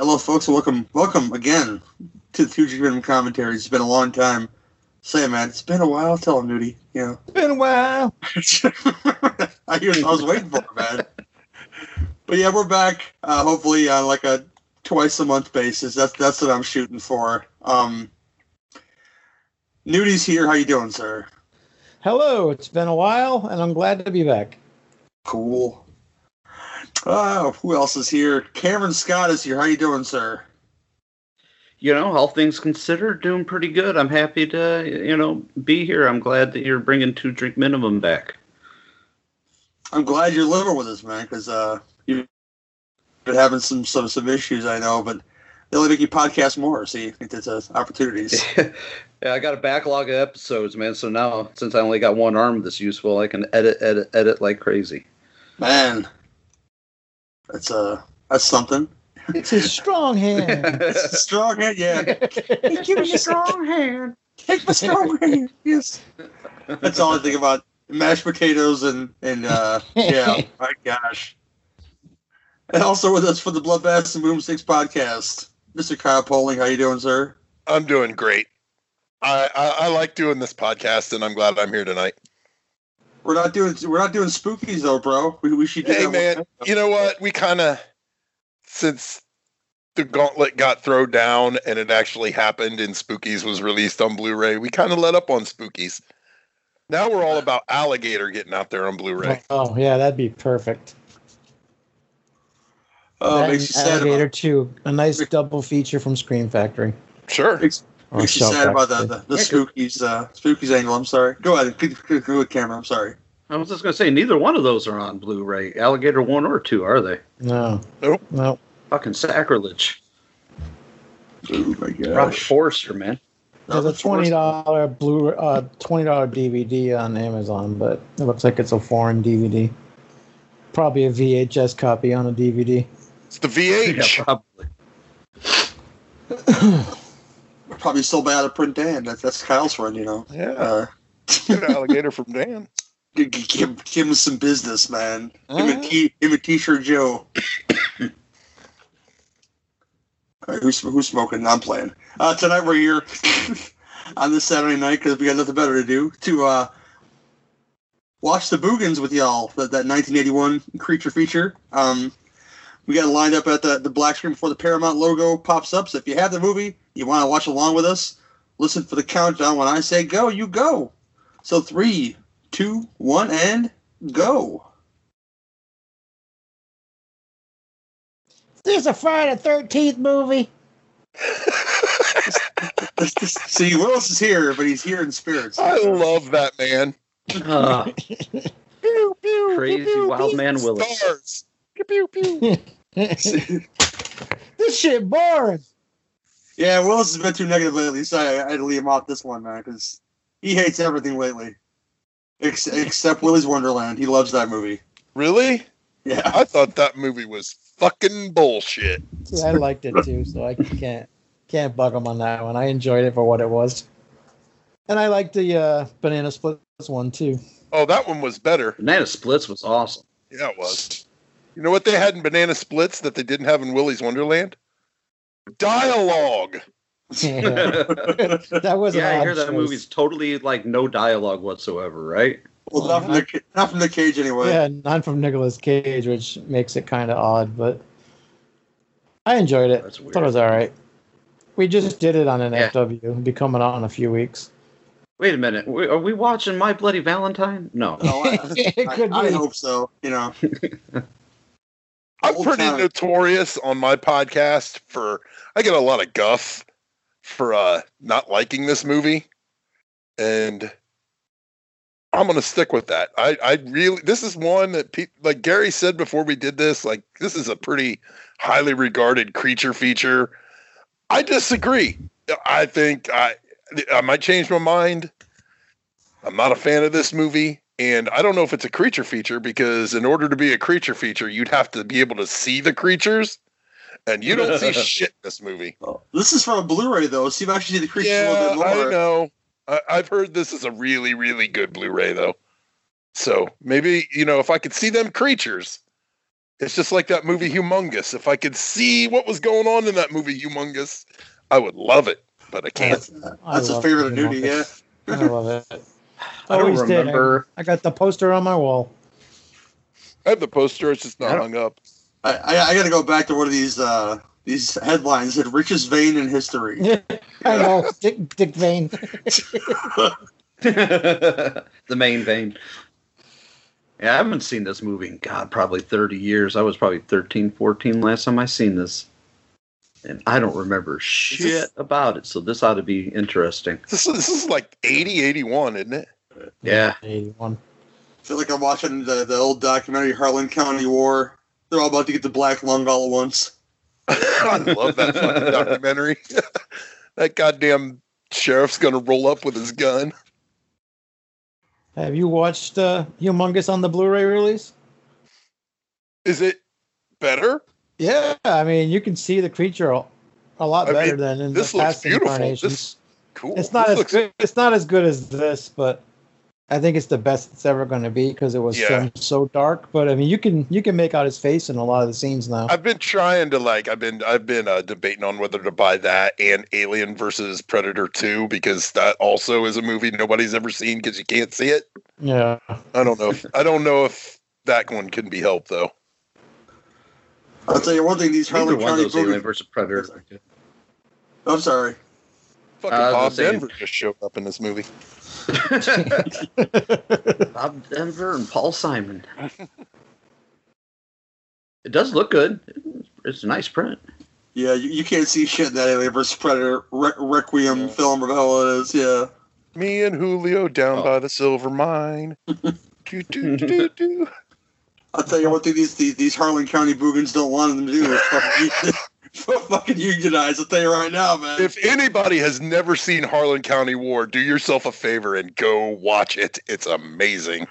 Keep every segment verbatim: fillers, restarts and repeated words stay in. Hello, folks. Welcome, welcome again to the two Drink Minimum commentary. It's been a long time. Say it, man. It's been a while. Tell him, Nudie. Yeah, it's been a while. I was waiting for it, man. But yeah, we're back. Uh, hopefully, on like a twice a month basis. That's that's what I'm shooting for. Um, Nudie's here. How you doing, sir? Hello. It's been a while, and I'm glad to be back. Cool. Oh, who else is here? Cameron Scott is here. How you doing, sir? You know, all things considered, doing pretty good. I'm happy to, you know, be here. I'm glad that you're bringing two Drink Minimum back. I'm glad you're living with us, man, because uh, you've been having some, some some issues, I know, but they only make you podcast more, so you think that's uh, opportunities. Yeah, I got a backlog of episodes, man, so now, since I only got one arm that's useful, I can edit, edit, edit like crazy. Man. That's uh, that's something. It's his strong hand. It's a strong hand, yeah. Hey, give me your strong hand. Take my strong hand. Yes. That's all I think about. Mashed potatoes and, and uh, yeah, my gosh. And also with us for the Bloodbaths and Boomsticks podcast, Mister Kyle Poling. How you doing, sir? I'm doing great. I, I, I like doing this podcast, and I'm glad I'm here tonight. We're not doing we're not doing spookies though, bro. We, we should. Do hey man, one. You know what? We kind of, since the gauntlet got thrown down and it actually happened, and Spookies was released on Blu-ray, we kind of let up on Spookies. Now we're all about Alligator getting out there on Blu-ray. Oh yeah, that'd be perfect. Oh, that makes you sad. Alligator about... two, a nice double feature from Scream Factory. Sure. Makes, makes you sad about the, the, the yeah, Spookies uh, Spookies angle. I'm sorry. Go ahead. Go with camera. I'm sorry. I was just going to say, neither one of those are on Blu-ray. Alligator one or two, are they? No. Nope. Nope. Fucking sacrilege. Oh, my gosh. Rob Forster, man. There's a twenty dollars Blu- uh, twenty dollars D V D on Amazon, but it looks like it's a foreign D V D. Probably a V H S copy on a D V D. It's the V H. Yeah, probably. We're probably still bad at print Dan. That, that's Kyle's run, you know. Yeah. Uh, Get an alligator from Dan. Give, give, give him some business, man. Give him a, t- him a t-shirt, Joe. All right, who's, who's smoking? I'm playing. Uh, tonight we're here on this Saturday night because we got nothing better to do to uh, watch The Boogens with y'all, that, that nineteen eighty-one creature feature. Um, we got it lined up at the, the black screen before the Paramount logo pops up. So if you have the movie, you want to watch along with us, listen for the countdown. When I say go, you go. So three... Two, one, and go. Is this a Friday the thirteenth movie? See, Willis is here, but he's here in spirits. I love that man. Uh, pew, pew, crazy pew, wild pew, man pew, Willis. Stars. Pew, pew, pew. This shit boring. Yeah, Willis has been too negative lately, so I, I had to leave him off this one, man, because he hates everything lately. Except Willy's Wonderland. He loves that movie. Really? Yeah. I thought that movie was fucking bullshit. Yeah, I liked it too, so I can't can't bug him on that one. I enjoyed it for what it was. And I liked the uh, Banana Splits one too. Oh, that one was better. Banana Splits was awesome. Yeah, it was. You know what they had in Banana Splits that they didn't have in Willy's Wonderland? Dialogue! Yeah. That was yeah. I hear that choice. Movie's totally like no dialogue whatsoever, right? Well, not from the, not from the Cage anyway. Yeah, not from Nicolas Cage, which makes it kind of odd. But I enjoyed it. That's weird. Thought it was all right. We just did it on an yeah. F W. It'll be coming out in a few weeks. Wait a minute. Are we watching My Bloody Valentine? No. no I, it I, could I, be. I hope so. You know, I'm pretty time. notorious on my podcast for I get a lot of guff. For uh, not liking this movie, and I'm gonna stick with that. I, I really this is one that pe- like Gary said before we did this. Like this is a pretty highly regarded creature feature. I disagree. I think I I might change my mind. I'm not a fan of this movie, and I don't know if it's a creature feature because in order to be a creature feature, you'd have to be able to see the creatures. And you don't see shit in this movie. Oh, this is from a Blu-ray, though, so you've actually seen the creature yeah, a little bit more. I know. I, I've heard this is a really, really good Blu-ray, though. So maybe, you know, if I could see them creatures, It's just like that movie Humongous. If I could see what was going on in that movie Humongous, I would love it, but I can't. That's, that's I a favorite of nudie, yeah. I love it. I don't Always remember. I, I got the poster on my wall. I have the poster. It's just not hung up. I, I, I got to go back to one of these uh, these headlines. That richest vein in history. I know. Dick, Dick Vein. The main vein. Yeah, I haven't seen this movie in, God, probably thirty years. I was probably thirteen, fourteen last time I seen this. And I don't remember shit this, about it, so this ought to be interesting. This is, this is like eighty, eighty-one, isn't it? Yeah. eighty-one. I feel like I'm watching the, the old documentary, Harlan County War. They're all about to get the black lung all at once. I love that fucking documentary. That goddamn sheriff's going to roll up with his gun. Have you watched uh, Humongous on the Blu-ray release? Is it better? Yeah, I mean, you can see the creature a, a lot I better mean, than in this the past beautiful. incarnations. This, cool. It's not this as looks... good, it's not as good as this, but I think it's the best it's ever going to be because it was yeah. so dark. But I mean, you can you can make out his face in a lot of the scenes now. I've been trying to like I've been I've been uh, debating on whether to buy that and Alien versus Predator two because that also is a movie nobody's ever seen because you can't see it. Yeah, I don't know. If, I don't know if that one can be helped though. I'll tell you one thing: these Harlan County movies. Alien versus Predator. I'm sorry. Fucking uh, Bob Denver just showed up in this movie. Bob Denver and Paul Simon. It does look good. It's a nice print. Yeah, you, you can't see shit in that Alien versus Predator Re- Requiem yeah. film or the hell it is. Yeah. Me and Julio down oh. by the silver mine. do, do, do, do. I'll tell you one thing: these these, these Harlan County Boogens don't want them to do is fucking, fucking unionize. I'll tell you right now, man. If anybody has never seen Harlan County War, do yourself a favor and go watch it. It's amazing.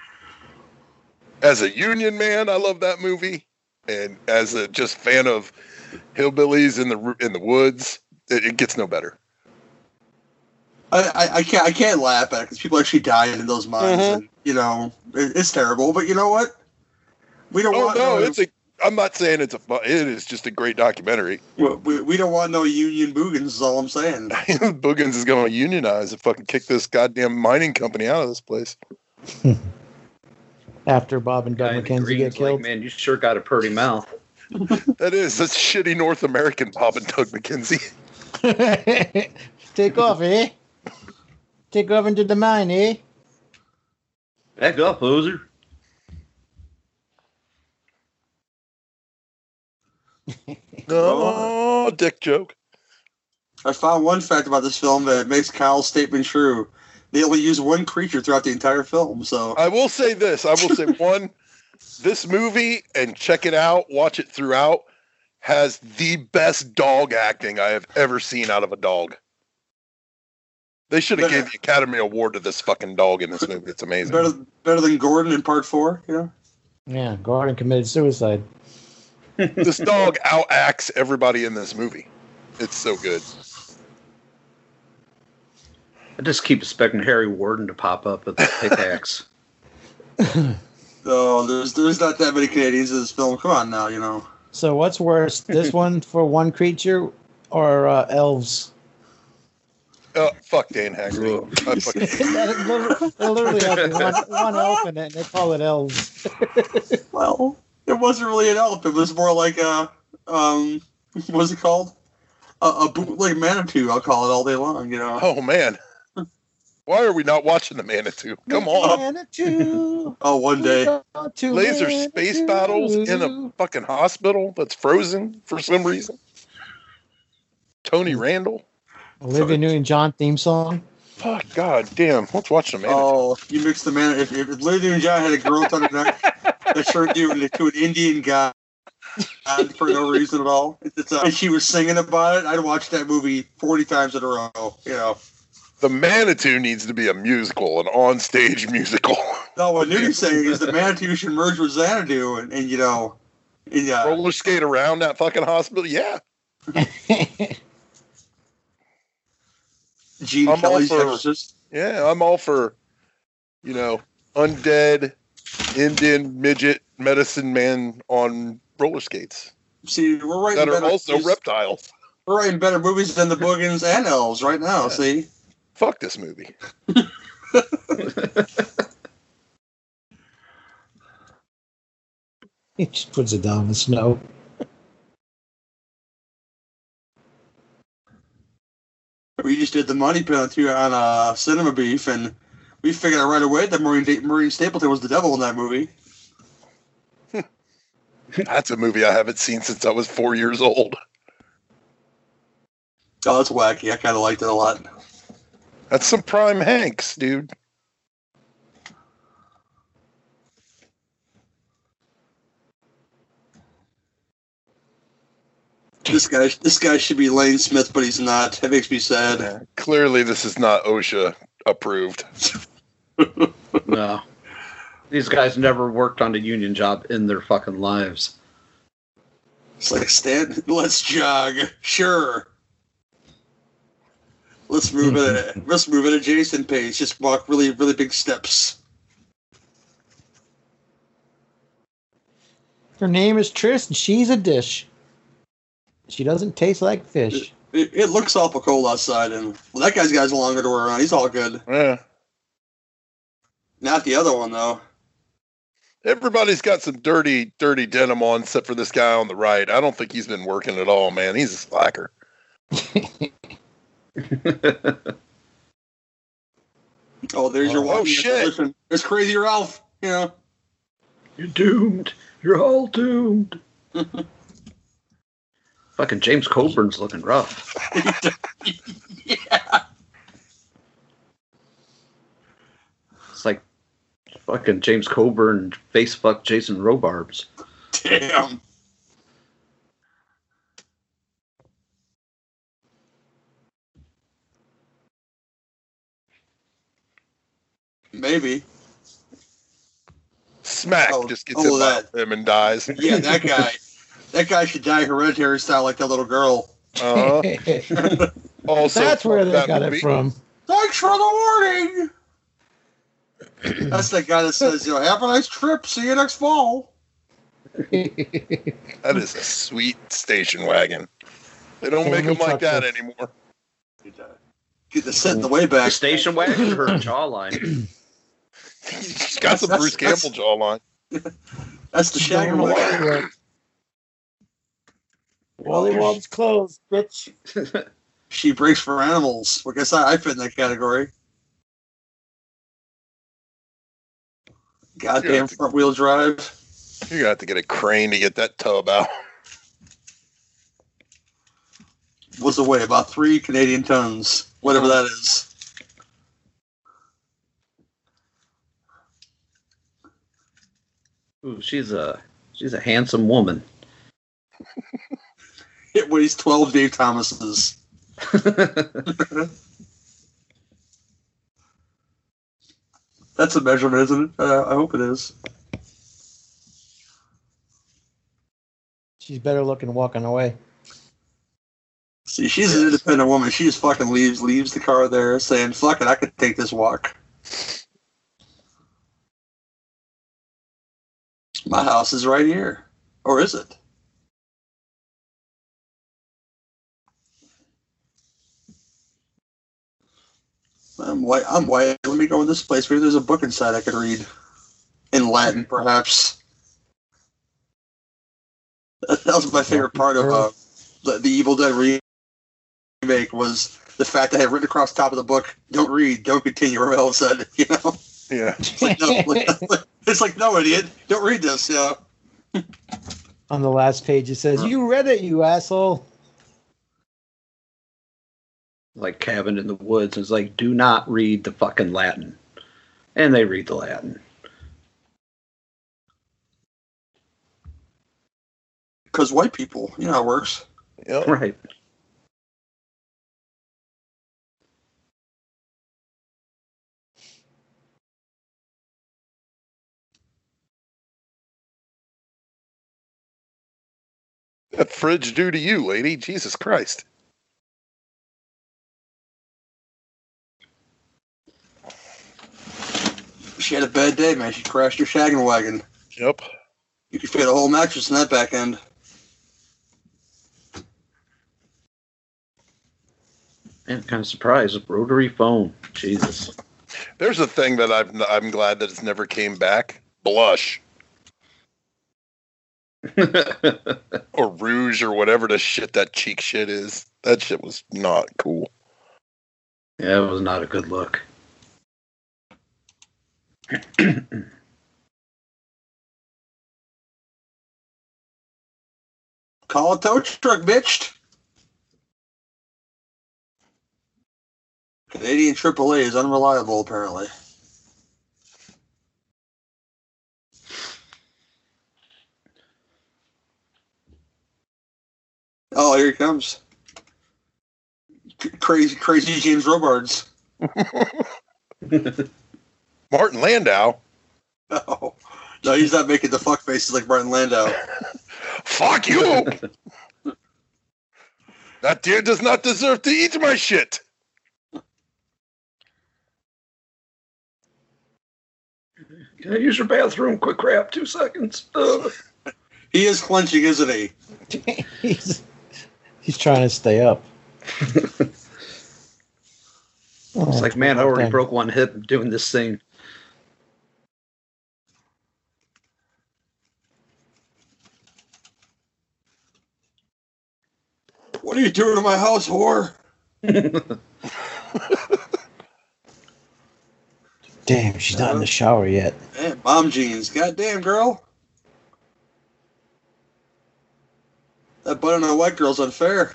As a union man, I love that movie, and as a just fan of hillbillies in the in the woods, it, it gets no better. I, I, I can't I can't laugh at it because people actually died in those mines. Mm-hmm. And, you know, it, it's terrible, but you know what? We don't oh, want no, no. It's a, I'm not saying it's a. It is just a great documentary. We, we, we don't want no union Boogens. Is all I'm saying. Boogens is going to unionize and fucking kick this goddamn mining company out of this place. After Bob and Doug McKenzie get killed, like, man, you sure got a pretty mouth. That is that's shitty North American Bob and Doug McKenzie. Take off, eh? Take off into the mine, eh? Back up, loser. No, dick joke. I found one fact about this film that makes Kyle's statement true. They only use one creature throughout the entire film. So I will say this. I will say one. This movie, and check it out, watch it throughout, has the best dog acting I have ever seen out of a dog. They should have gave the Academy Award to this fucking dog in this movie. It's amazing. Better, better than Gordon in part four, you know? Yeah, Gordon committed suicide. This dog out-acts everybody in this movie. It's so good. I just keep expecting Harry Warden to pop up with the pickaxe. Oh, there's there's not that many Canadians in this film. Come on now, you know. So what's worse, this one for one creature or uh, elves? Uh, fuck Dan Haggerty. They literally have one, one elf in it, and they call it elves. Well... It wasn't really an elf. It was more like a, um, what's it called? A, a bootleg Manitou, I'll call it all day long, you know. Oh, man. Why are we not watching the Manitou? Come on. Manitou. Oh, one day. Laser Manitou. Space battles in a fucking hospital that's frozen for some reason. Tony Randall. Olivia Newton-John theme song. Fuck, God damn. Let's watch the Manitou. Oh, you mixed the Manitou. If, if Olivia Newton-John had a growth on her neck. They turned you into an Indian guy for no reason at all. It's, uh, she was singing about it. I'd watched that movie forty times in a row. You know, the Manitou needs to be a musical, an on-stage musical. No, what Nudie's saying is the Manitou should merge with Xanadu, and, and you know, and, uh, roller skate around that fucking hospital. Yeah. Gene I'm Kelly's all for, yeah, I'm all for, you know, undead. Indian midget medicine man on roller skates. See, we're writing that are also movies. Reptiles. We're writing better movies than the Boogens and Elves right now. Yeah. See, fuck this movie. He just puts it down in the snow. We just did the Money Pit here on uh, Cinema Beef, and we figured out right away that Maureen, da- Maureen Stapleton was the devil in that movie. That's a movie I haven't seen since I was four years old. Oh, that's wacky. I kind of liked it a lot. That's some prime Hanks, dude. This guy, this guy should be Lane Smith, but he's not. That makes me sad. Yeah, clearly, this is not OSHA approved. No. These guys never worked on a union job in their fucking lives. It's like, Stan, let's jog. Sure. Let's move at a, let's move at a Jason pace. Just walk really, really big steps. Her name is Triss, and she's a dish. She doesn't taste like fish. It, it looks awful cold outside, and well, that guy's got a longer to wear around. He's all good. Yeah. Not the other one, though. Everybody's got some dirty, dirty denim on, except for this guy on the right. I don't think he's been working at all, man. He's a slacker. Oh, there's oh, your wife. Oh, shit. There's Crazy Ralph. You know. You're doomed. You're all doomed. Fucking James Coburn's looking rough. Yeah. It's like fucking James Coburn face fuck Jason Robarbs. Damn. Maybe. Smack oh, just gets oh, hit by him and dies. Yeah, that guy. That guy should die hereditary style like that little girl. Uh-huh. Also, that's where they that got movie. It from. Thanks for the warning. That's the guy that says, you know, have a nice trip. See you next fall. That is a sweet station wagon. They don't make them like that anymore. Get the set in the way back. The station wagon or her jawline? She's got some Bruce Campbell jawline. That's the Shaggy wagon. Wallywob's clothes, bitch. She breaks for animals. Well, I guess I, I fit in that category. Goddamn front wheel drive. You're going to have to get a crane to get that tub out. What's the weight? About three Canadian tons. Whatever that is. Ooh, she's a, she's a handsome woman. It weighs twelve Dave Thomases. That's a measurement, isn't it? Uh, I hope it is. She's better looking walking away. See, she's an independent woman. She just fucking leaves leaves the car there saying, fuck it, I could take this walk. My house is right here. Or is it? I'm white. I'm white. Let me go in this place. Maybe there's a book inside I could read. In Latin, perhaps. That was my favorite part of uh, the, the Evil Dead remake was the fact that I had written across the top of the book, don't read, don't continue, or else said, you know? Yeah. It's like, no, like, it's like, no, idiot. Don't read this, you know? On the last page it says, you read it, you asshole. Like Cabin in the Woods. It's like, do not read the fucking Latin. And they read the Latin. Because white people, you know how it works. Yep. Right. That fridge due to you, lady. Jesus Christ. She had a bad day, man. She crashed her shaggin' wagon. Yep. You could fit a whole mattress in that back end. I'm kind of surprised. A rotary phone. Jesus. There's a thing that I've, I'm glad that it's never came back. Blush. Or rouge or whatever the shit that cheek shit is. That shit was not cool. Yeah, it was not a good look. Call a tow truck, bitch. Canadian triple A is unreliable, apparently. Oh, here he comes. C- crazy, crazy James Robards. Martin Landau. No. No, he's not making the fuck faces like Martin Landau. Fuck you! That deer does not deserve to eat my shit. Can I use your bathroom? Quick crap, two seconds. Uh. He is clenching, isn't he? he's, he's trying to stay up. It's oh, like, man, I already dang. broke one hip doing this scene. What are you doing to my house, whore? Damn, she's not in the shower yet. Man, mom jeans. Goddamn, girl. That button on a white girl's unfair.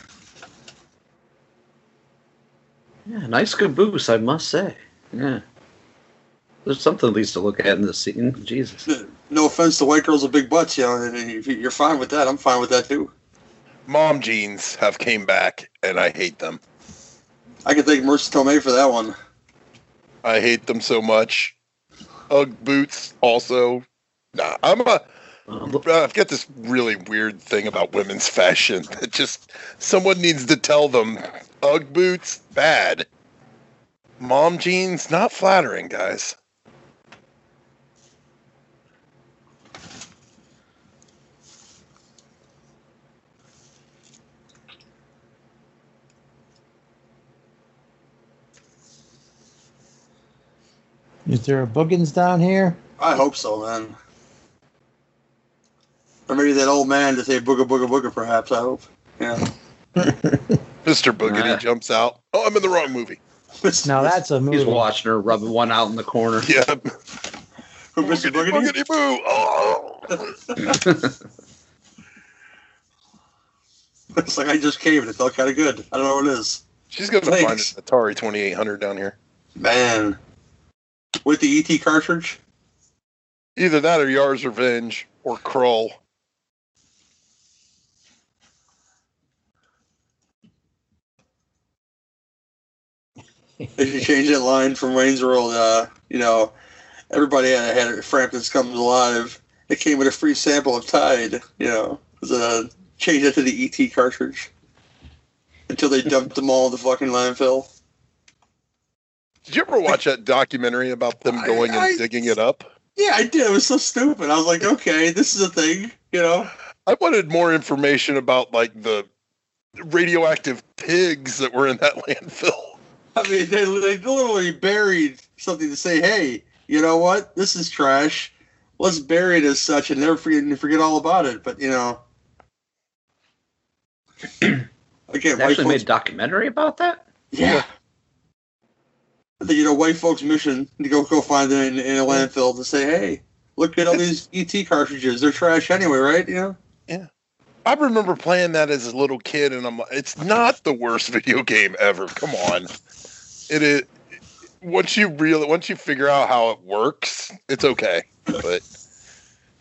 Yeah, nice caboose, I must say. Yeah. There's something at least to look at in this scene. Jesus. No offense to white girls with big butts, you know, you're fine with that. I'm fine with that, too. Mom jeans have came back, and I hate them. I can thank Marissa Tomei for that one. I hate them so much. Ugg boots, also. Nah, I'm a... I've got this really weird thing about women's fashion that just someone needs to tell them. Ugg boots, bad. Mom jeans, not flattering, guys. Is there a Boogens down here? I hope so, man. Or maybe that old man to say booga booga booga, perhaps, I hope. Yeah. Mister Boogity uh, jumps out. Oh, I'm in the wrong movie. Now that's a movie. He's watching her rubbing one out in the corner. Yeah. Who, Mister Boogity? Boogity boo! Oh! It's like I just came and it felt kind of good. I don't know what it is. She's going to find an Atari twenty-eight hundred down here. Man. With the E T cartridge? Either that or Yar's Revenge or Krull. They should change that line from Wayne's World. Uh, you know, everybody had, had Frampton's Comes Alive. It came with a free sample of Tide. You know, so change that to the E T cartridge until they dumped them all in the fucking landfill. Did you ever watch that documentary about them going I, I, and digging it up? Yeah, I did. It was so stupid. I was like, okay, this is a thing, you know? I wanted more information about, like, the radioactive pigs that were in that landfill. I mean, they, they literally buried something to say, hey, you know what? This is trash. Let's bury it as such and never forget, forget all about it. But, you know. Again, they actually made a documentary about that? Yeah. yeah. The, you know, white folks' mission to go go find them in, in a landfill to say, "Hey, look at all these E T cartridges. They're trash anyway, right?" You know. Yeah. I remember playing that as a little kid, and I'm like, "It's not the worst video game ever. Come on." It is. Once you real, once you figure out how it works, it's okay. But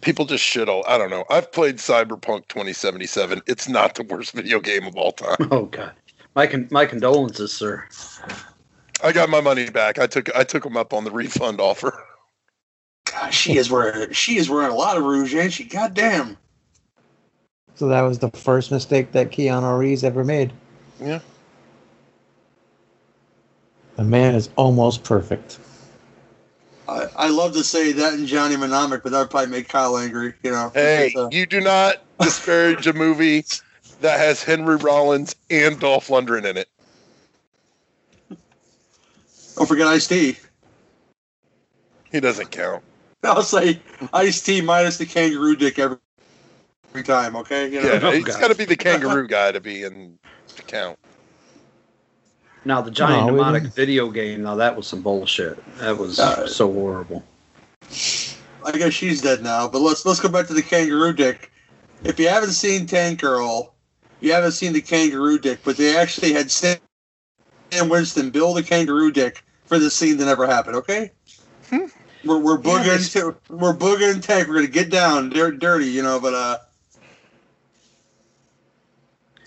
people just shit all. I don't know. I've played Cyberpunk twenty seventy-seven. It's not the worst video game of all time. Oh God. My con- my condolences, sir. I got my money back. I took I took him up on the refund offer. God, she is wearing she is wearing a lot of rouge, ain't she? Goddamn. So that was the first mistake that Keanu Reeves ever made. Yeah. The man is almost perfect. I, I love to say that and Johnny Mnemonic, but that would probably make Kyle angry, you know. Hey, uh, you do not disparage a movie that has Henry Rollins and Dolph Lundgren in it. Don't forget Ice-T. He doesn't count. I'll say Ice-T minus the kangaroo dick every, every time, okay? You know? Yeah, oh, it's got to be the kangaroo guy to be in to count. Now, the Johnny Mnemonic video game, now that was some bullshit. That was uh, so horrible. I guess she's dead now, but let's let's go back to the kangaroo dick. If you haven't seen Tank Girl, you haven't seen the kangaroo dick, but they actually had Sam Winston build a kangaroo dick for the scene that never happened, okay? Hmm. We're, we're booging, yeah, we're booging Tank. We're going to get down dirty, you know, but... uh,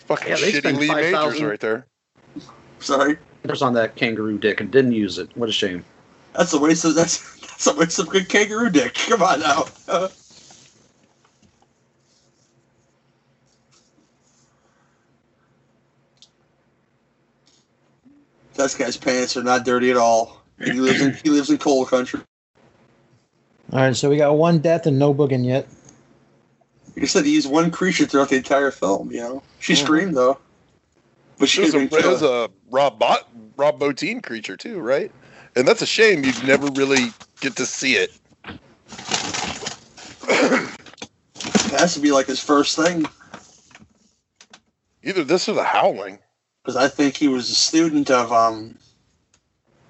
fucking yeah, shitty Lee Majors right there. Sorry, there's on that kangaroo dick and didn't use it. What a shame. That's a waste of that's that's a waste of good kangaroo dick. Come on now. That guy's pants are not dirty at all. He lives in he lives in coal country. All right, so we got one death and no booging yet. Like I said, they used one creature throughout the entire film. You know, she mm-hmm. screamed though. But she was a, was a Rob Bot, Rob Bottin creature too, right? And that's a shame. You never really get to see it. It has to be like his first thing. Either this or The Howling. Because I think he was a student of um,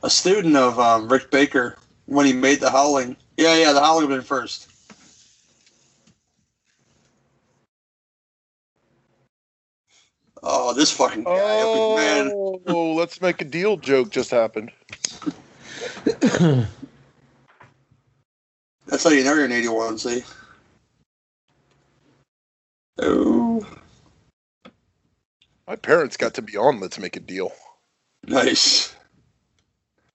a student of um, Rick Baker when he made The Howling. Yeah, yeah, The Howling would have been first. Oh, this fucking guy. Oh, man. Oh, Let's Make a Deal joke just happened. That's how you know you're in eighty-one, see? Oh. My parents got to be on Let's Make a Deal. Nice.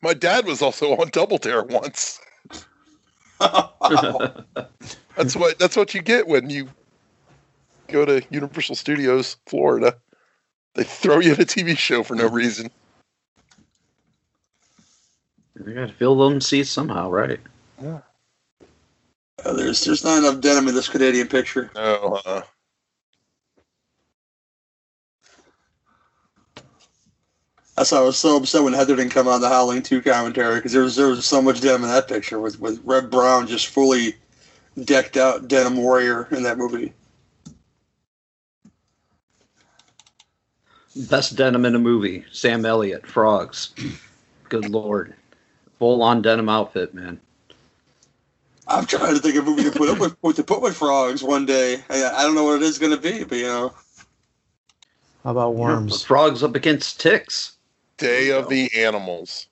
My dad was also on Double Dare once. That's what, that's what you get when you go to Universal Studios Florida. They throw you at a T V show for no reason. You got to fill them seats somehow, right? Yeah. Uh, there's there's not enough denim in this Canadian picture. No. Uh-uh. That's why I was so upset when Heather didn't come on the Howling two commentary, because there was there was so much denim in that picture with with Red Brown just fully decked out denim warrior in that movie. Best denim in a movie, Sam Elliott, Frogs. Good lord. Full-on denim outfit, man. I'm trying to think of a movie to put up with, with, to put with Frogs one day. I, I don't know what it is going to be, but, you know. How about worms? You know, frogs up against ticks. Day of the Animals.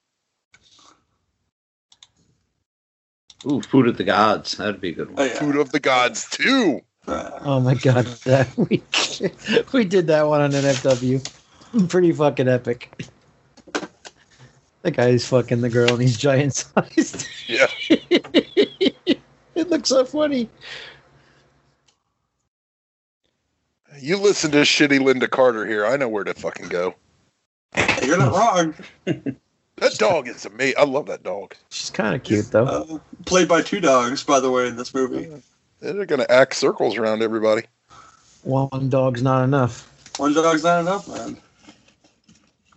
Ooh, Food of the Gods. That'd be a good one. Oh, yeah. Food of the Gods two. Oh my god, that we we did that one on N F W. Pretty fucking epic. The guy's fucking the girl and he's giant sized. Yeah. It looks so funny. You listen to shitty Linda Carter here. I know where to fucking go. You're not wrong. That dog is amazing. I love that dog. She's kind of cute though. Uh, played by two dogs, by the way, in this movie. Yeah. They're going to act circles around everybody. One dog's not enough. One dog's not enough, man.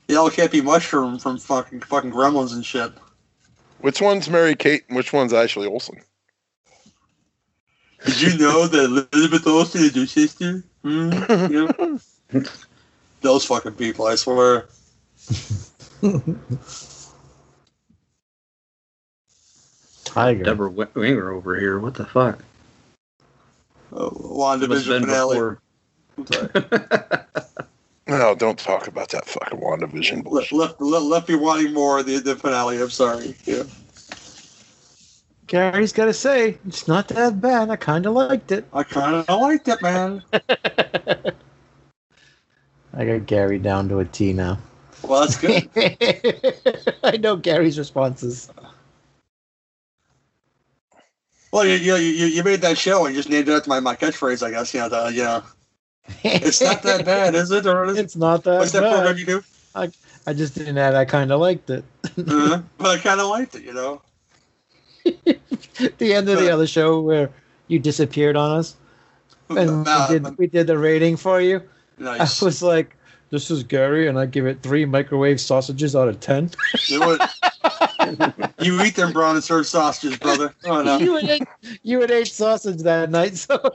Y'all can't be mushroom from fucking fucking Gremlins and shit. Which one's Mary-Kate and which one's Ashley Olsen? Did you know that Elizabeth Olsen is your sister? Mm, you know? Those fucking people, I swear. Tiger. Deborah Winger over here. What the fuck? Uh, WandaVision finale. No, don't talk about that fucking WandaVision bullshit. Left, left, left me wanting more of the, the finale. I'm sorry. Yeah. Gary's got to say, it's not that bad. I kind of liked it. I kind of liked it, man. I got Gary down to a T now. Well, that's good. I know Gary's responses. Well, you, you you you made that show and you just named it after my, my catchphrase, I guess. You know, the, you know, it's not that bad, is it? Or is it's not that what's bad. What's that program you do? I, I just didn't add I kind of liked it. uh, but I kind of liked it, you know. the end of the other show where you disappeared on us and no, we, did, we did the rating for you. Nice. I was like, this is Gary, and I give it three microwave sausages out of ten. You, you eat them brown and served sausages, brother. Oh, no. You, would eat, you would eat sausage that night, so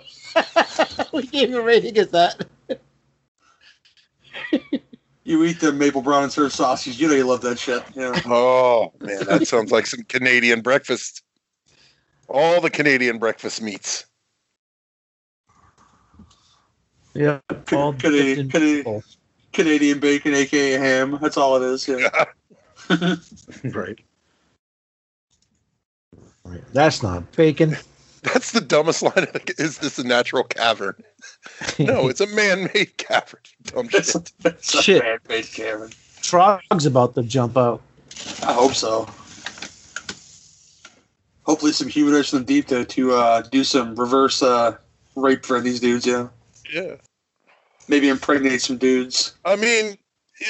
we gave you a rating as that. You eat them maple brown and served sausages. You know you love that shit. Yeah. Oh, man, that sounds like some Canadian breakfast. All the Canadian breakfast meats. Yeah, all Canadian, Canadian, Canadian bacon, a k a ham. That's all it is. Yeah. Yeah. Right. That's not bacon. That's the dumbest line. Is this a natural cavern? No, it's a man-made cavern. Dumb shit. It's, it's shit. A man-made cavern. Frog's about to jump out. I hope so. Hopefully some humanists from deep to, to uh, do some reverse uh, rape for these dudes, yeah. Yeah. Maybe impregnate some dudes. I mean,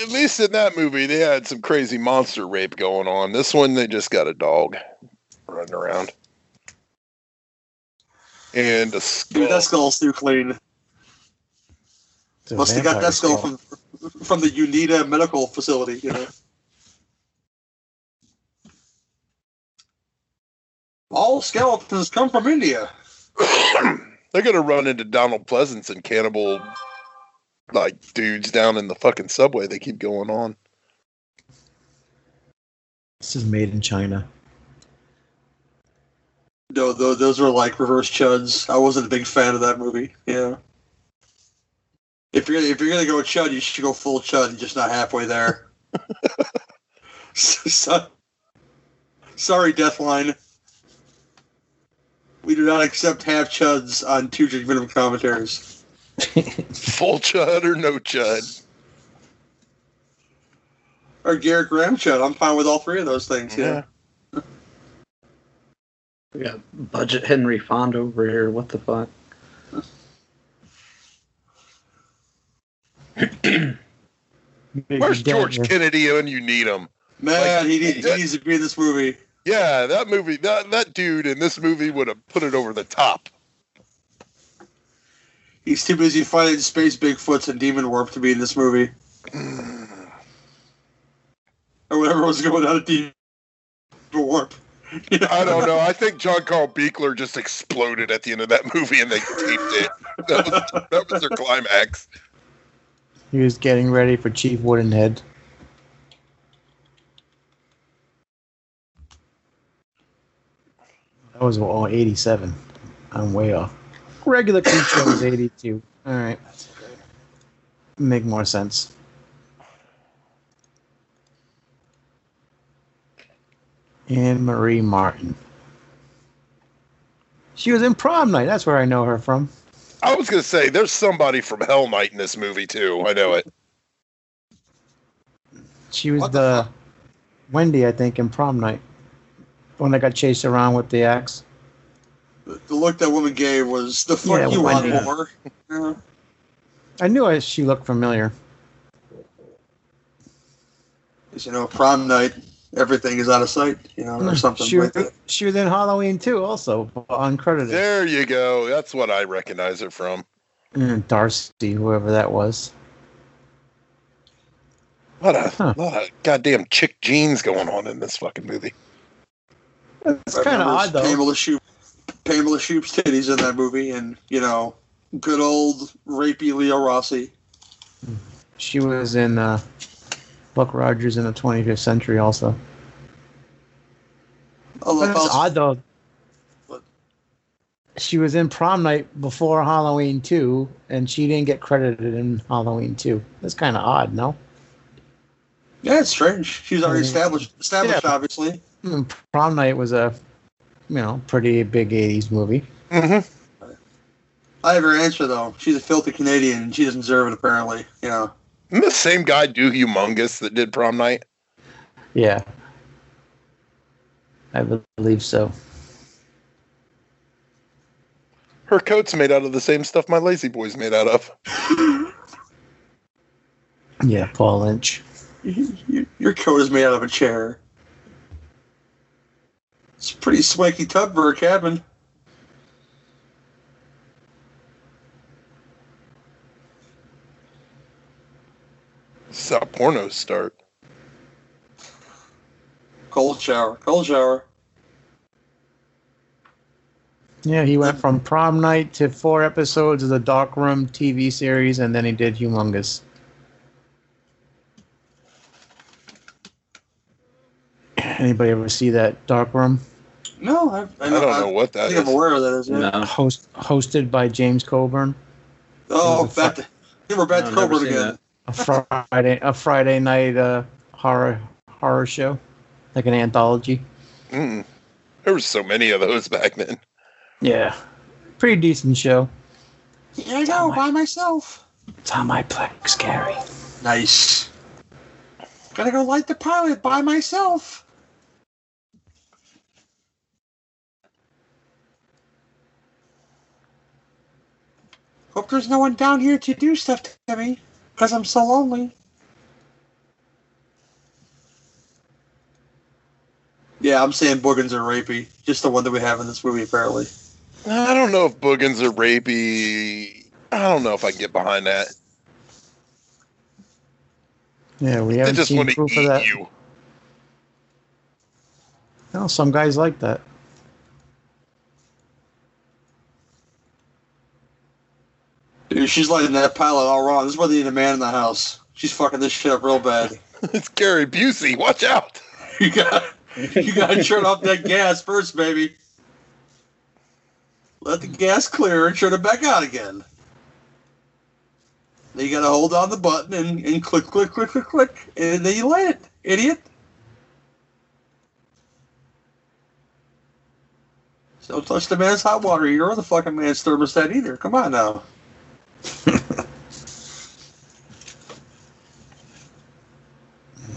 at least in that movie, they had some crazy monster rape going on. This one, they just got a dog running around. And a skull. Dude, that skull's too clean. Must have got that skull, skull from from the UNITA medical facility, you know. All skeletons come from India. They're going to run into Donald Pleasance and cannibal like dudes down in the fucking subway. They keep going on. This is made in China. No, those were like reverse chuds. I wasn't a big fan of that movie. Yeah. If you're if you're gonna go chud, you should go full chud and just not halfway there. Sorry, Deathline. We do not accept half chuds on two Drink Minimum commentaries. Full chud or no chud. Or Garrett Graham chud. I'm fine with all three of those things. Yeah. Yeah. We got budget Henry Fonda over here. What the fuck? Where's George Kennedy when you need him? Man, like, he, needs, that, he needs to be in this movie. Yeah, that movie, that, that dude in this movie would have put it over the top. He's too busy fighting Space Bigfoots and Demon Warp to be in this movie. Or whatever was going on at Demon Warp. Yeah. I don't know. I think John Carl Beekler just exploded at the end of that movie and they taped it. That was, that was their climax. He was getting ready for Chief Woodenhead. That was all eighty-seven. I'm way off. Regular Creature was eighty-two. All right. Make more sense. Anne Marie Martin. She was in Prom Night. That's where I know her from. I was going to say, there's somebody from Hell Night in this movie, too. I know it. She was what the, the Wendy, I think, in Prom Night. The one that got chased around with the axe. The, the look that woman gave was the fuck yeah, you Wendy. Want more. Yeah. I knew I, she looked familiar. Because, you know, Prom Night... Everything is out of sight, you know, or something she, like that. She was in Halloween, too, also, uncredited. There you go. That's what I recognize her from. Mm, Darcy, whoever that was. What a huh. lot of goddamn chick genes going on in this fucking movie. It's kind of odd, though. Pamela Shoop, Pamela Shoop's titties in that movie, and, you know, good old rapey Leo Rossi. She was in... Uh, Buck Rogers in the twenty-fifth century also. Oh, that's also. Odd, though. What? She was in Prom Night before Halloween two, and she didn't get credited in Halloween two. That's kind of odd, no? Yeah, it's strange. She's already I mean, established, established yeah. obviously. Prom Night was a, you know, pretty big eighties movie. Mm-hmm. I have her answer, though. She's a filthy Canadian, and she doesn't deserve it, apparently. You know. Didn't the same guy do Humongous that did Prom Night? Yeah. I believe so. Her coat's made out of the same stuff my Lazy Boy's made out of. Yeah, Paul Lynch. Your coat is made out of a chair. It's a pretty swanky tub for a cabin. This is how pornos start. Cold shower, cold shower. Yeah, he went from Prom Night to four episodes of the Dark Room T V series, and then he did Humongous. Anybody ever see that Dark Room? No, I, I, know, I don't I, know what that I think is. I'm aware of that. Is no. Host, hosted by James Coburn. Oh, back fr- to, we were back no, to Coburn again. A Friday, a Friday night uh, horror horror show, like an anthology. Mm. There were so many of those back then. Yeah, pretty decent show. Here I go, by myself. It's on my Plex, Gary. Nice. Gotta go light the pilot by myself. Hope there's no one down here to do stuff to me, because I'm so lonely. Yeah, I'm saying Boogens are rapey. Just the one that we have in this movie, apparently. I don't know if Boogens are rapey. I don't know if I can get behind that. Yeah, we haven't seen proof of that. You. No, some guys like that. Dude, she's lighting that pilot all wrong. This is why they need a man in the house. She's fucking this shit up real bad. It's Gary Busey. Watch out. You got you got to turn off that gas first, baby. Let the gas clear and turn it back out again. Then you got to hold on the button and, and click, click, click, click, click. And then you light it, idiot. So don't touch the man's hot water. You're the fucking man's thermostat either. Come on now.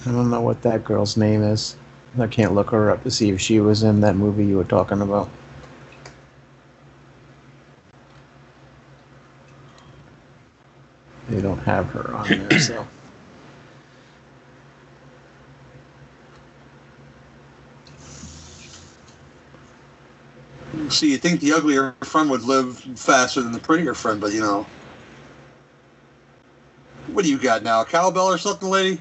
I don't know what that girl's name is. I can't look her up to see if she was in that movie you were talking about. They don't have her on there, so. See, you'd think the uglier friend would live faster than the prettier friend, but you know. What do you got now? A cowbell or something, lady?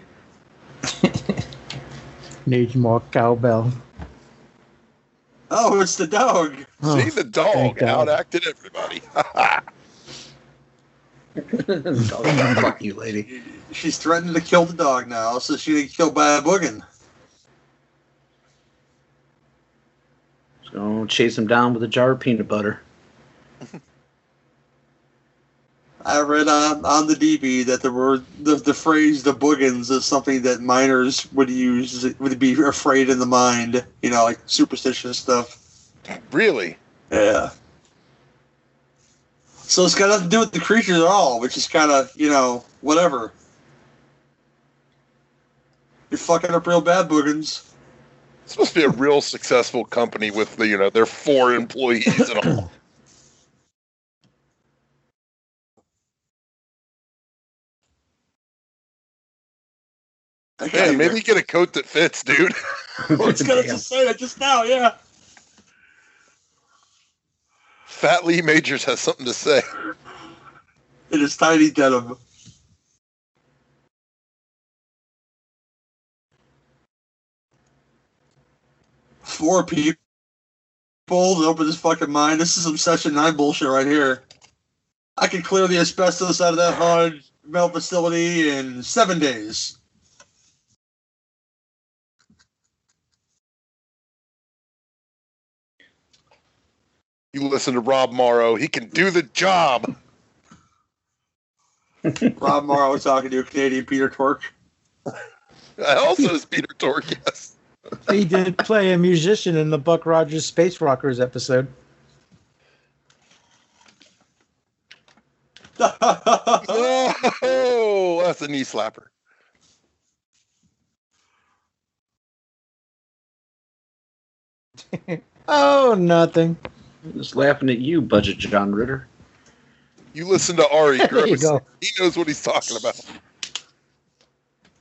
Need more cowbell. Oh, it's the dog. Oh, see, the dog out-acted everybody. Fuck you, lady. She's threatening to kill the dog now, so she didn't get killed by a boogin. She's gonna chase him down with a jar of peanut butter. I read on, on the D B that the word, the, the phrase "the Boogens" is something that miners would use, would be afraid in the mind, you know, like superstitious stuff. Really? Yeah. So it's got nothing to do with the creatures at all, which is kind of, you know, whatever. You're fucking up real bad, Boogens. It's supposed to be a real successful company with, the, you know, their four employees and all. Man, maybe you get a coat that fits, dude. Well, it's gonna just say that just now, yeah. Fat Lee Majors has something to say. It is tiny denim. Four people to open his fucking mind. This is some Session nine bullshit right here. I can clear the asbestos out of that hard melt facility in seven days. You listen to Rob Morrow. He can do the job. Rob Morrow was talking to a Canadian Peter Tork. I also is Peter Tork, yes. He did play a musician in the Buck Rogers Space Rockers episode. Oh, that's a knee slapper. Oh, nothing. I'm just laughing at you, budget John Ritter. You listen to Ari Gross. He knows what he's talking about.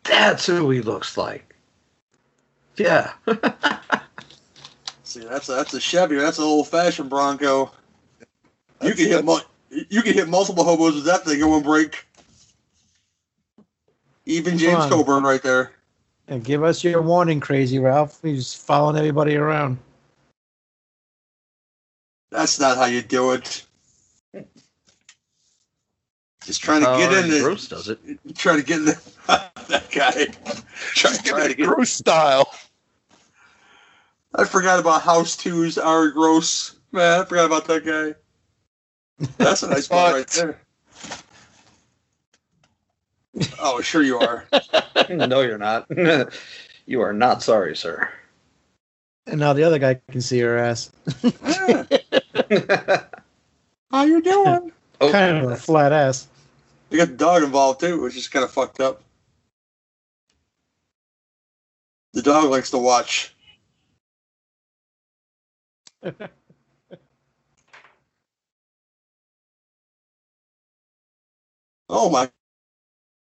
That's who he looks like. Yeah. See, that's a, that's a Chevy. That's an old-fashioned Bronco. You can hit mu- you can hit multiple hobos with that thing. It won't break. Even James Coburn right there. And give us your warning, Crazy Ralph. He's following everybody around. That's not how you do it. Just trying to uh, get in. Gross the, does it. Trying to get in the, that guy. Trying try to get Gross style. I forgot about House two's Ari Gross. Man, I forgot about that guy. That's a nice one right there. Oh, sure you are. No, you're not. You are not sorry, sir. And now the other guy can see your ass. Yeah. How you doing? Oh. Kind of a flat ass. You got the dog involved, too, which is kind of fucked up. The dog likes to watch. Oh, my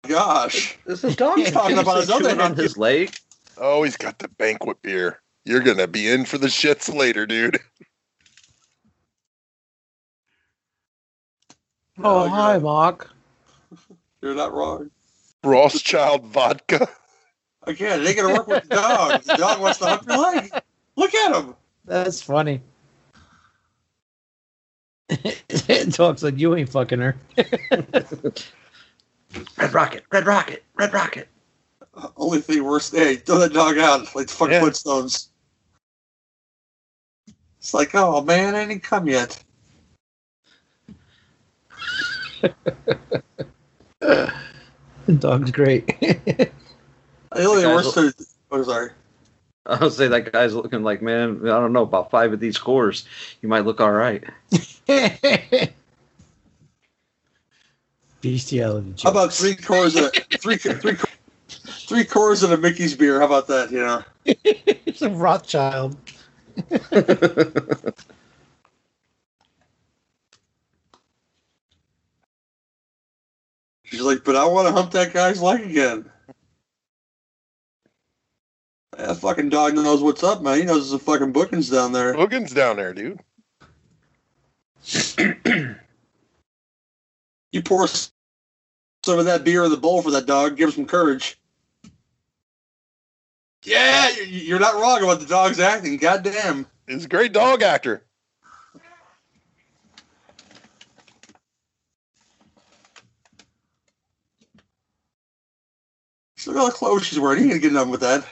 gosh. This is dog. He's talking about his other hand. His leg. Oh, he's got the banquet beer. You're going to be in for the shits later, dude. Oh, oh hi, not, Mark. You're not wrong. Rothschild vodka. Again, it ain't going to work with the dog. The dog wants to hump your leg. Look at him. That's funny. It talks like you ain't fucking her. Red Rocket, Red Rocket, Red Rocket. Uh, only thing worse, hey, throw that dog out like the fucking yeah. Flintstones. It's like, oh man, I didn't come yet. The dog's great. The only worst lo- thing. Oh, sorry. I was saying that guy's looking like, man, I don't know, about five of these cores, you might look all right. Bestiality. How about three cores of three three three cores of a Mickey's beer? How about that? You know, it's a Rothschild. She's like, but I want to hump that guy's leg again. That fucking dog knows what's up, man. He knows there's a fucking Boogens down there. Boogens down there, dude. You pour some of that beer in the bowl for that dog. Give him some courage. Yeah, you're not wrong about the dog's acting. Goddamn. He's a great dog actor. So look at all the clothes she's wearing. He ain't getting done with that.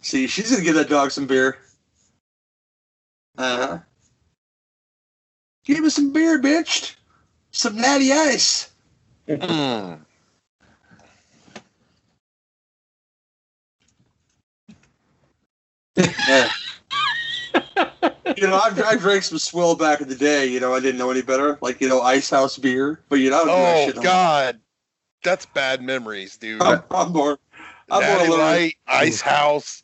See, she's gonna give that dog some beer. Uh huh. Give us some beer, bitch. Some natty ice. Mm. Yeah. You know, I've, I drank some swill back in the day. You know, I didn't know any better. Like, you know, Ice House beer. But you know, I don't oh do that shit God. Home. That's bad memories, dude. I'm, I'm more, I'm Natty more Light, Ice House,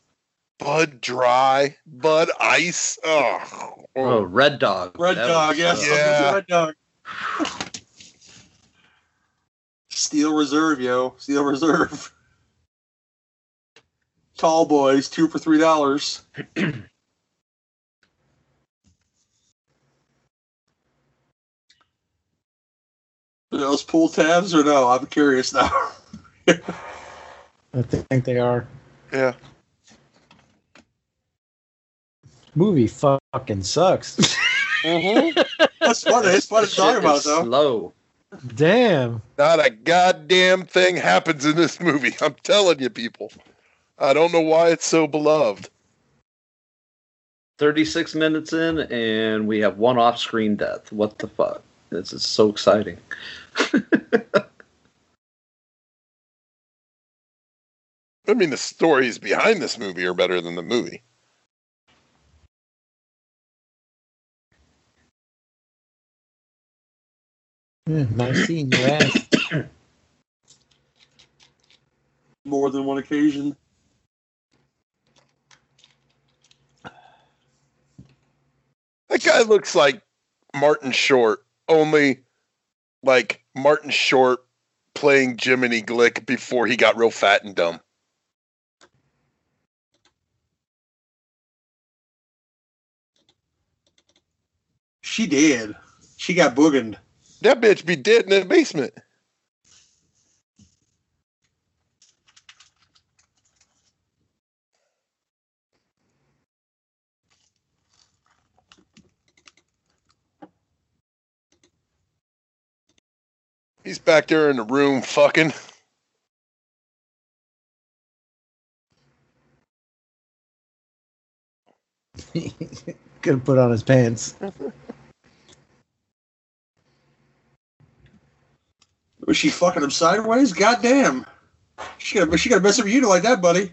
Bud Dry, Bud Ice. Oh, oh Red Dog. Red that Dog, was, yes. Uh, yeah. Red Dog. Steel Reserve, yo. Steel Reserve. Tall Boys, two for three dollars. Are those pool tabs or no? I'm curious now. I think they are. Yeah. Movie fucking sucks. Mm-hmm. That's funny. It's fun to talk about, though. Slow. Damn. Not a goddamn thing happens in this movie. I'm telling you, people. I don't know why it's so beloved. thirty-six minutes in, and we have one off-screen death. What the fuck? This is so exciting. I mean, the stories behind this movie are better than the movie. Mm, nice seeing your ass. More than one occasion. That guy looks like Martin Short, only like Martin Short playing Jiminy Glick before he got real fat and dumb. She did. She got boogened. That bitch be dead in the basement. He's back there in the room fucking. Couldn't put on his pants. Was she fucking him sideways? Goddamn. She gotta, she gotta mess up with you like that, buddy.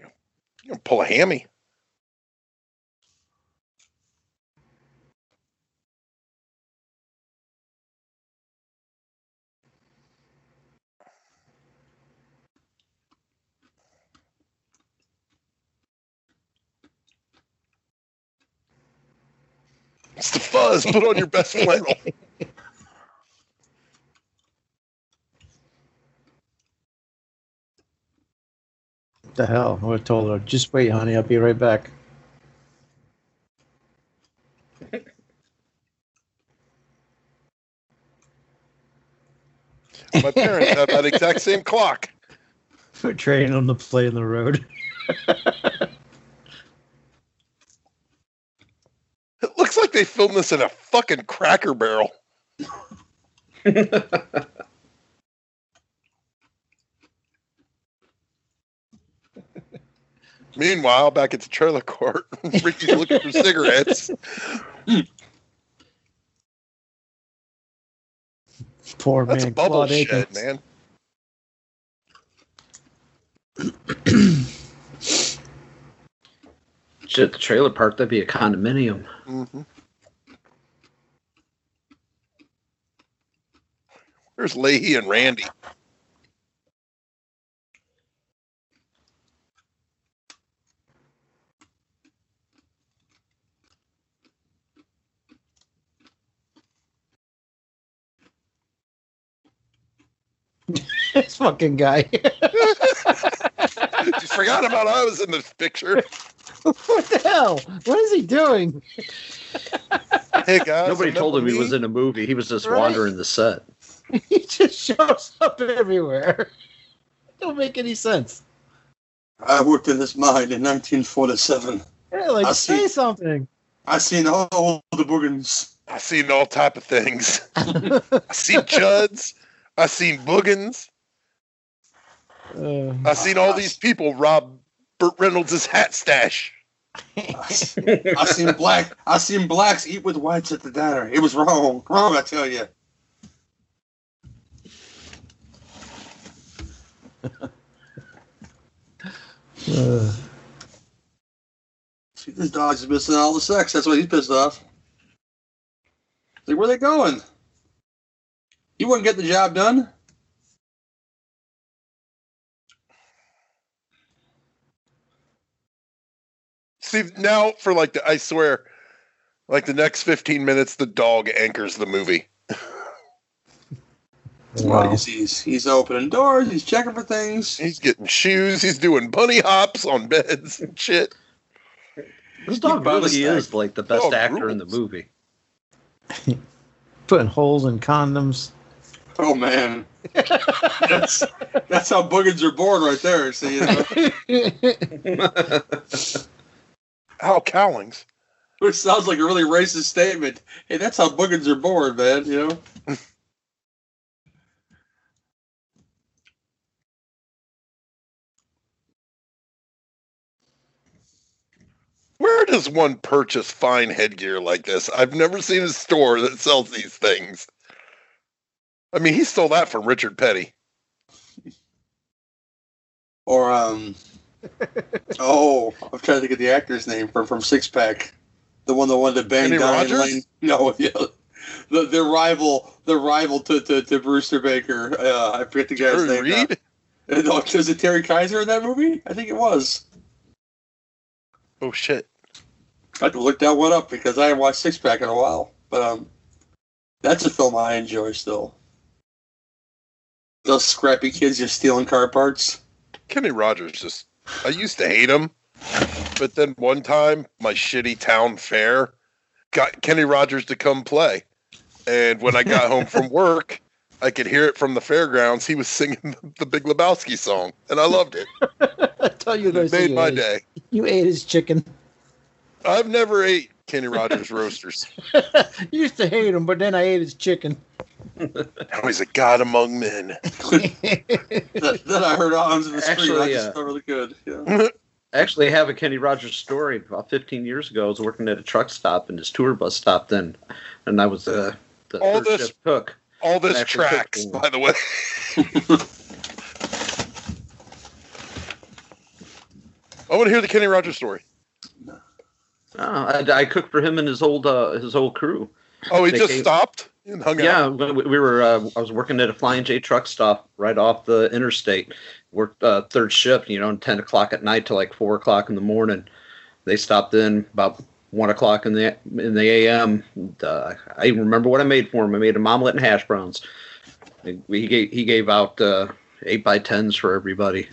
You're gonna pull a hammy. It's the fuzz. Put on your best flannel. What the hell? I would have told her, just wait, honey. I'll be right back. My parents have that exact same clock. We're training them to play in the road. Looks like they filmed this in a fucking Cracker Barrel. Meanwhile, back at the trailer court, Ricky's looking for cigarettes. Poor That's man. That's a bubble Claude shed, Aikens. Man. At the trailer park, that'd be a condominium. Mm-hmm. Where's Leahy and Randy? This fucking guy. Just forgot about I was in this picture. What the hell? What is he doing? Hey guys, nobody told him he was in a movie. He was just right. wandering the set. He just shows up everywhere. Don't make any sense. I worked in this mine in nineteen forty-seven. Yeah, like I say seen, something. I seen all, all the Boogens. I seen all type of things. I seen Chuds. I seen Boogens. Uh, I seen all I, these people rob Burt Reynolds' hat stash. I seen, I seen black. I seen blacks eat with whites at the diner. It was wrong, wrong. I tell you. uh. See, this dog's missing all the sex. That's why he's pissed off. Like, where are they going? You wouldn't get the job done. See, now for like the, I swear, like the next fifteen minutes, the dog anchors the movie. Wow. He's, he's opening doors. He's checking for things. He's getting shoes. He's doing bunny hops on beds and shit. This dog really is like the best actor in the movie. Putting holes in condoms. Oh, man. that's, that's how Boogens are born right there. See, you know? How Cowlings. Which sounds like a really racist statement. Hey, that's how Boogens are born, man, you know? Where does one purchase fine headgear like this? I've never seen a store that sells these things. I mean, he stole that from Richard Petty. Or, um... oh, I'm trying to think of the actor's name from, from Six Pack, the one that wanted to bang Donnie Lane. No, yeah, the the rival, the rival to to, to Brewster Baker. Uh, I forget the guy's Terry name. Reed? No, was it Terry Kaiser in that movie? I think it was. Oh shit! I had to look that one up because I haven't watched Six Pack in a while. But um, that's a film I enjoy still. Those scrappy kids just stealing car parts. Kenny Rogers just... I used to hate him, but then one time, my shitty town fair got Kenny Rogers to come play. And when I got home from work, I could hear it from the fairgrounds. He was singing the Big Lebowski song, and I loved it. I tell you, it made my day. You ate his chicken. I've never ate Kenny Rogers roasters. Used to hate him, but then I ate his chicken. Now he's a god among men. that, that I heard on the screen. I just felt really good. Yeah. I actually have a Kenny Rogers story. About fifteen years ago, I was working at a truck stop, and his tour bus stopped in, and I was uh, the all first this, shift cook. All this tracks, by the way. I want to hear the Kenny Rogers story. No. Uh, I, I cooked for him and his old uh, his old crew. Oh, he they just came, stopped and hung yeah, out? Yeah, we, we were. Uh, I was working at a Flying J truck stop right off the interstate. Worked uh, third shift, you know, ten o'clock at night to like four o'clock in the morning. They stopped in about one o'clock in the in the a m. And, uh, I even remember what I made for him. I made an omelet and hash browns. And he gave, he gave out uh, eight by tens for everybody.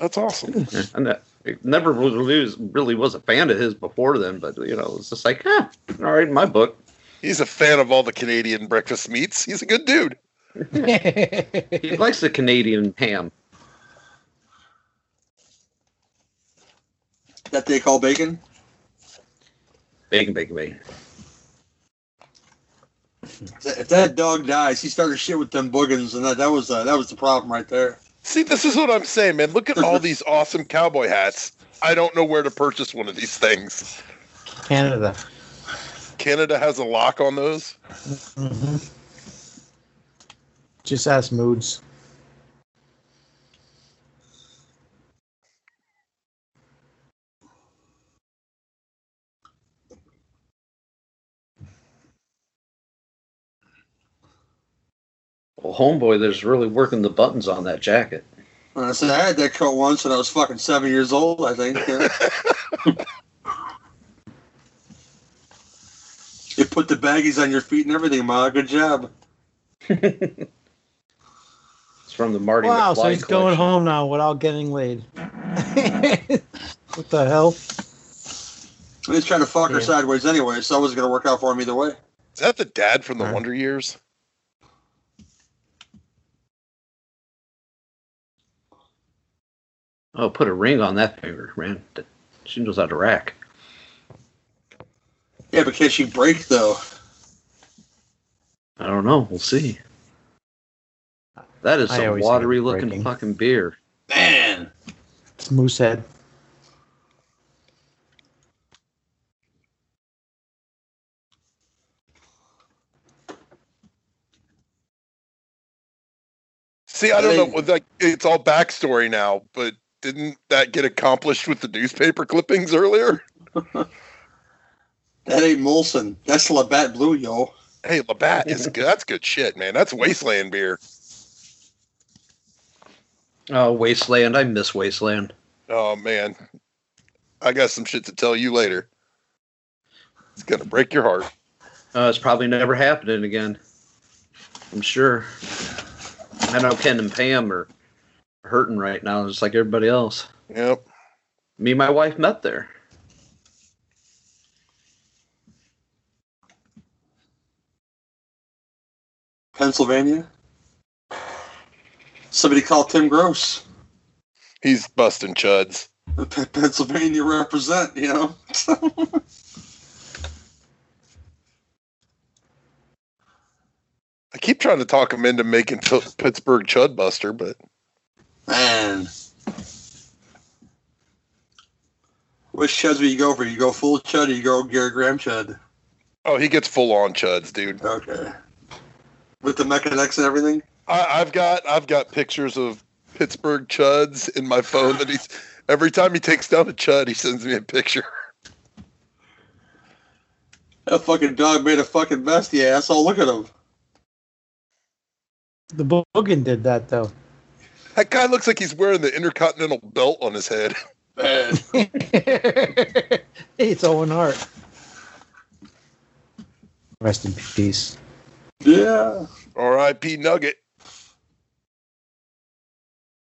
That's awesome. And that, I never was, really was a fan of his before then, but, you know, it was just like, eh, all right, my book. He's a fan of all the Canadian breakfast meats. He's a good dude. He likes the Canadian ham. That they call bacon? Bacon, bacon, bacon. If that dog dies, he started shit with them Boogens, and that, that was uh, that was the problem right there. See, this is what I'm saying, man. Look at all these awesome cowboy hats. I don't know where to purchase one of these things. Canada. Canada has a lock on those? Mm-hmm. Just ask Moods. Well, homeboy, there's really working the buttons on that jacket. I said I had that coat once when I was fucking seven years old, I think. Yeah. You put the baggies on your feet and everything, Ma. Good job. It's from the Marty wow, McFly so he's collection. Going home now without getting laid. What the hell? Well, he's trying to fuck yeah. her sideways anyway, so it wasn't going to work out for him either way. Is that the dad from the right. Wonder Years? Oh, put a ring on that finger, man. She knows how to rack. Yeah, but can she break, though? I don't know. We'll see. That is some watery-looking fucking beer. Man! It's Moosehead. See, I don't know. Like, it's all backstory now, but... Didn't that get accomplished with the newspaper clippings earlier? That ain't Molson. That's Labatt Blue, yo. Hey, Labatt is good. That's good shit, man. That's Wasteland beer. Oh, Wasteland. I miss Wasteland. Oh, man. I got some shit to tell you later. It's going to break your heart. Uh, it's probably never happening again. I'm sure. I know Ken and Pam are hurting right now, just like everybody else. Yep. Me and my wife met there. Pennsylvania? Somebody called Tim Gross. He's busting chuds. Pennsylvania represent, you know? I keep trying to talk him into making P- Pittsburgh Chud Buster, but... Man. Which chuds will you go for? You go full chud or you go Gary Graham chud? Oh, he gets full-on chuds, dude. Okay. With the mechanics and everything? I, I've got I've got pictures of Pittsburgh chuds in my phone that he's... Every time he takes down a chud, he sends me a picture. That fucking dog made a fucking mess, you asshole. Look at him. The Boogan did that, though. That guy looks like he's wearing the Intercontinental belt on his head. Man. It's Owen Hart. Rest in peace. Yeah. R I P Nugget.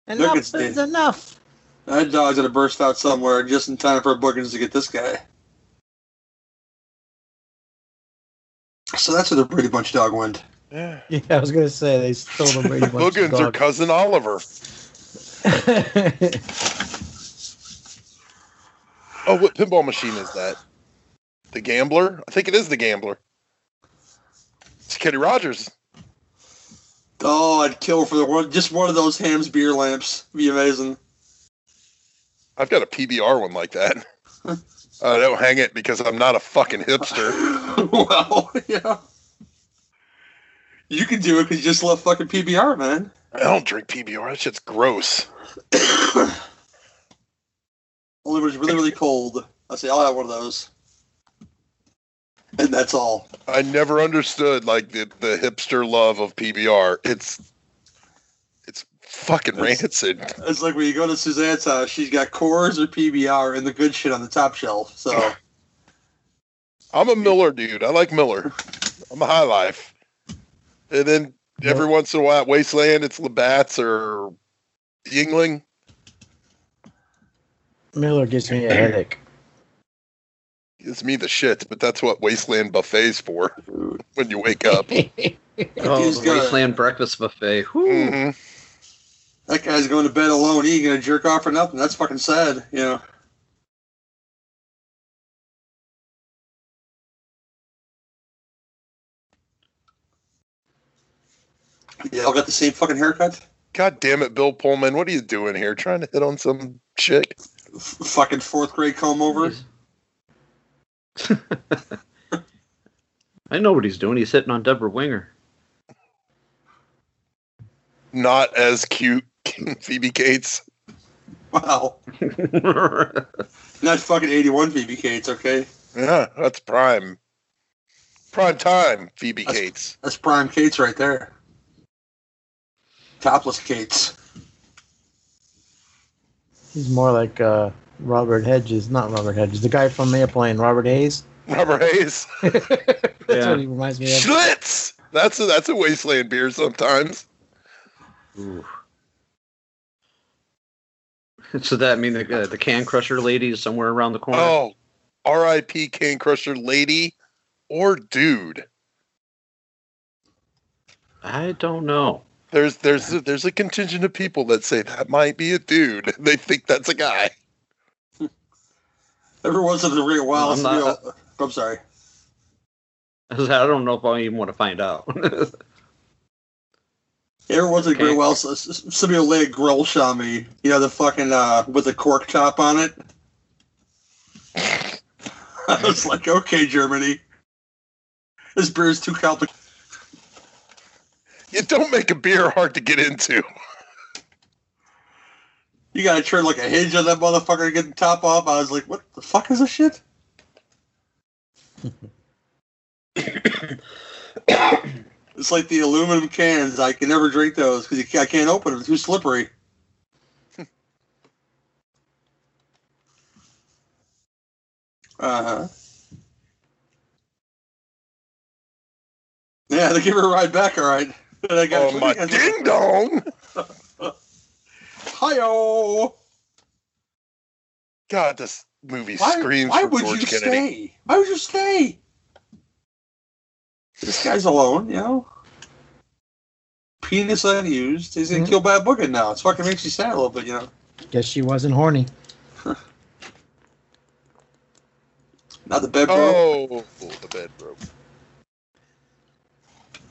Enough is Steve. Enough. That dog's going to burst out somewhere just in time for Boogens to get this guy. So that's where the Brady Bunch dog went. Yeah, yeah I was going to say they stole the Brady Bunch Boogens dog. Boogens are cousin Oliver. Oh, what pinball machine is that? The Gambler? I think it is the Gambler. It's Kenny Rogers. Oh, I'd kill for the one, just one of those Ham's beer lamps. It'd be amazing. I've got a P B R one like that. I uh, don't hang it because I'm not a fucking hipster. Well, yeah. You can do it because you just love fucking P B R, man. I don't drink P B R. That shit's gross. Only when it's really, really cold. I say, I'll have one of those. And that's all. I never understood like the, the hipster love of P B R. It's it's fucking it's, rancid. It's like when you go to Suzanne's house, she's got Coors or P B R and the good shit on the top shelf. So I'm a Miller dude. I like Miller. I'm a high life. And then every yeah. once in a while at Wasteland, it's Labatt's or Yingling. Miller gives me a headache. Gives me the shits, but that's what Wasteland Buffet's for when you wake up. Oh, the gonna, Wasteland Breakfast Buffet. Mm-hmm. That guy's going to bed alone. He ain't going to jerk off for nothing. That's fucking sad, you know. They all got the same fucking haircut? God damn it, Bill Pullman. What are you doing here? Trying to hit on some chick? F- fucking fourth grade comb over? I know what he's doing. He's hitting on Deborah Winger. Not as cute, Phoebe Cates. Wow. Not fucking eighty-one Phoebe Cates, okay? Yeah, that's prime. Prime time, Phoebe that's, Cates. That's prime Cates right there. Topless Cates. He's more like... uh Robert Hedges, not Robert Hedges, the guy from Airplane, Robert Hayes. Robert Hayes. That's yeah. what he reminds me of. Schlitz! That's a, that's a Wasteland beer sometimes. Ooh. So that mean the, uh, the Can Crusher lady is somewhere around the corner? Oh, R I P Can Crusher lady or dude? I don't know. There's there's a, there's a contingent of people that say that might be a dude. They think that's a guy. Every once in a while, I'm, not, real, I'm sorry. I don't know if I even want to find out. Every once in a great while, somebody will lay a Grolsch on me. You know, the fucking, uh, with the cork top on it. I was like, okay, Germany. This beer is too complicated. You don't make a beer hard to get into. You gotta turn like a hinge on that motherfucker to get the top off. I was like, what the fuck is this shit? It's like the aluminum cans. I can never drink those because I can't open them. They're too slippery. Uh-huh. Yeah, they give her a ride back, all right. I got oh, my ding-dong! Hi-oh! God, this movie why, screams why for would George you Kennedy. Stay? Why would you stay? This guy's alone, you know? Penis unused. He's mm-hmm. getting killed by a booger now. It's fucking makes you sad a little bit, you know? Guess she wasn't horny. Not the bed broke. Oh, the bed broke.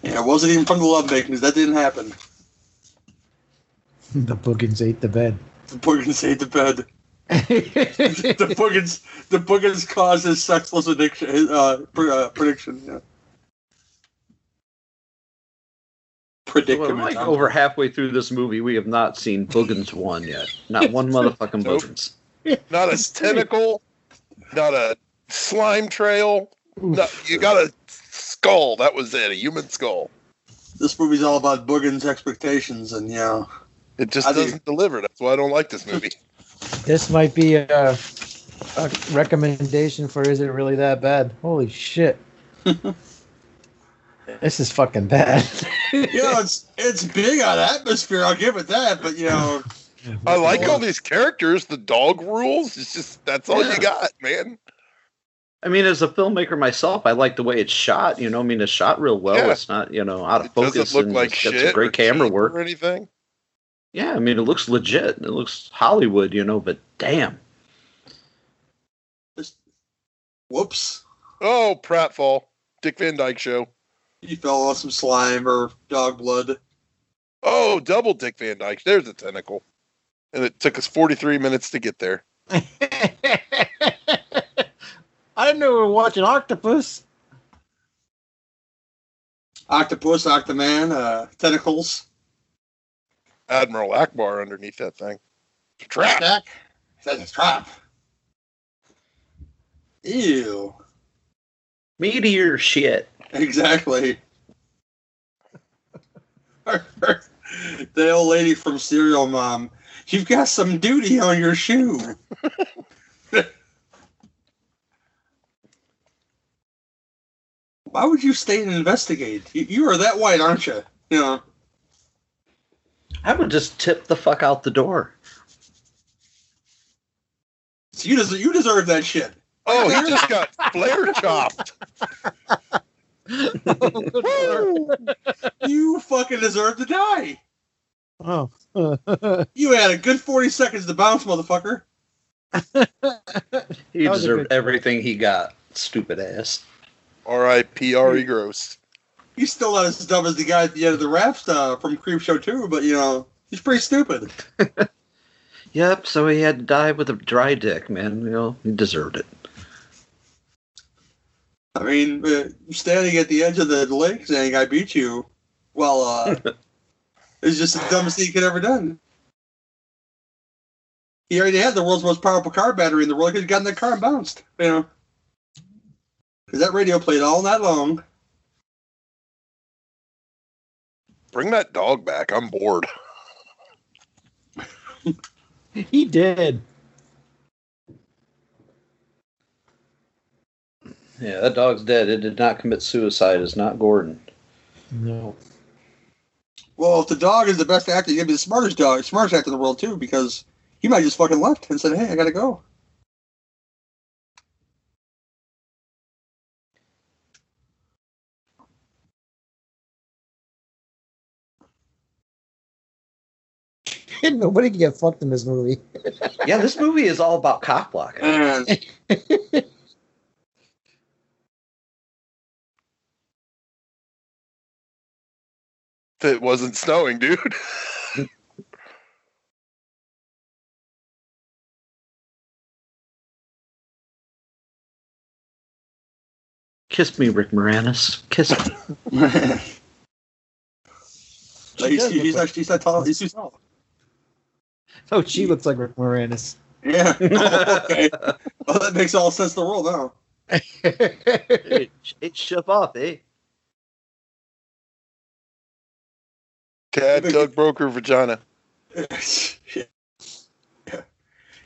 Yeah, it wasn't even from the love makings. That didn't happen. The Boogens ate the bed. The Boogens ate the bed. the Boogens, the Boogens caused his sexless addiction. His, uh, pr- uh, prediction. Yeah. Predicament. Well, like over halfway through this movie, we have not seen Boogens one yet. Not one motherfucking Boogens. Nope. Not a tentacle. Not a slime trail. Not, you got a skull. That was it. A human skull. This movie's all about Boogens' expectations, and yeah. It just I doesn't do. deliver. That's why I don't like this movie. This might be a, a recommendation for Is It Really That Bad? Holy shit. This is fucking bad. You know, it's it's big on atmosphere. I'll give it that. But, you know, I like all these characters. The dog rules. It's just, that's all yeah. you got, man. I mean, as a filmmaker myself, I like the way it's shot. You know, I mean, it's shot real well. Yeah. It's not, you know, out of it focus. It doesn't look and like shit. It's got some great camera work or anything. Yeah, I mean, it looks legit. It looks Hollywood, you know, but damn. Whoops. Oh, pratfall. Dick Van Dyke show. He fell off some slime or dog blood. Oh, double Dick Van Dyke. There's a tentacle. And it took us forty-three minutes to get there. I didn't know we were watching Octopus. Octopus, Octoman, uh, tentacles. Admiral Akbar underneath that thing. Trap. That's a trap. Ew. Meteor shit. Exactly. The old lady from Serial Mom. You've got some duty on your shoe. Why would you stay and investigate? You, you are that white, aren't you? You know. I would just tip the fuck out the door. So you deserve, you deserve that shit. Oh, he just got flare chopped. Oh, you fucking deserve to die. Oh. You had a good forty seconds to bounce, motherfucker. He deserved everything he got, stupid ass. R I P R E Gross. He's still not as dumb as the guy at the end of the raps uh, from Creepshow two, but, you know, he's pretty stupid. Yep, so he had to die with a dry dick, man. You know, he deserved it. I mean, uh, standing at the edge of the lake saying, I beat you, well, uh, it's just the dumbest thing he could ever done. He already had the world's most powerful car battery in the world. He could have gotten that car and bounced, you know. Because that radio played all night long. Bring that dog back. I'm bored. He did. Yeah, that dog's dead. It did not commit suicide. It's not Gordon. No. Well, if the dog is the best actor, he's going to be the smartest dog, smartest actor in the world, too, because he might have just fucking left and said, hey, I got to go. Nobody can get fucked in this movie. Yeah, this movie is all about cock blocking. Mm. It wasn't snowing, dude. Kiss me, Rick Moranis. Kiss me. Like, he's, he's, like, he's not tall. He's too tall. Oh, she looks like Rick Moranis. Yeah. Oh, okay. Well, that makes all sense in the world now. Hey, shove off, eh? Tad Doug broke her vagina. Yeah. Yeah.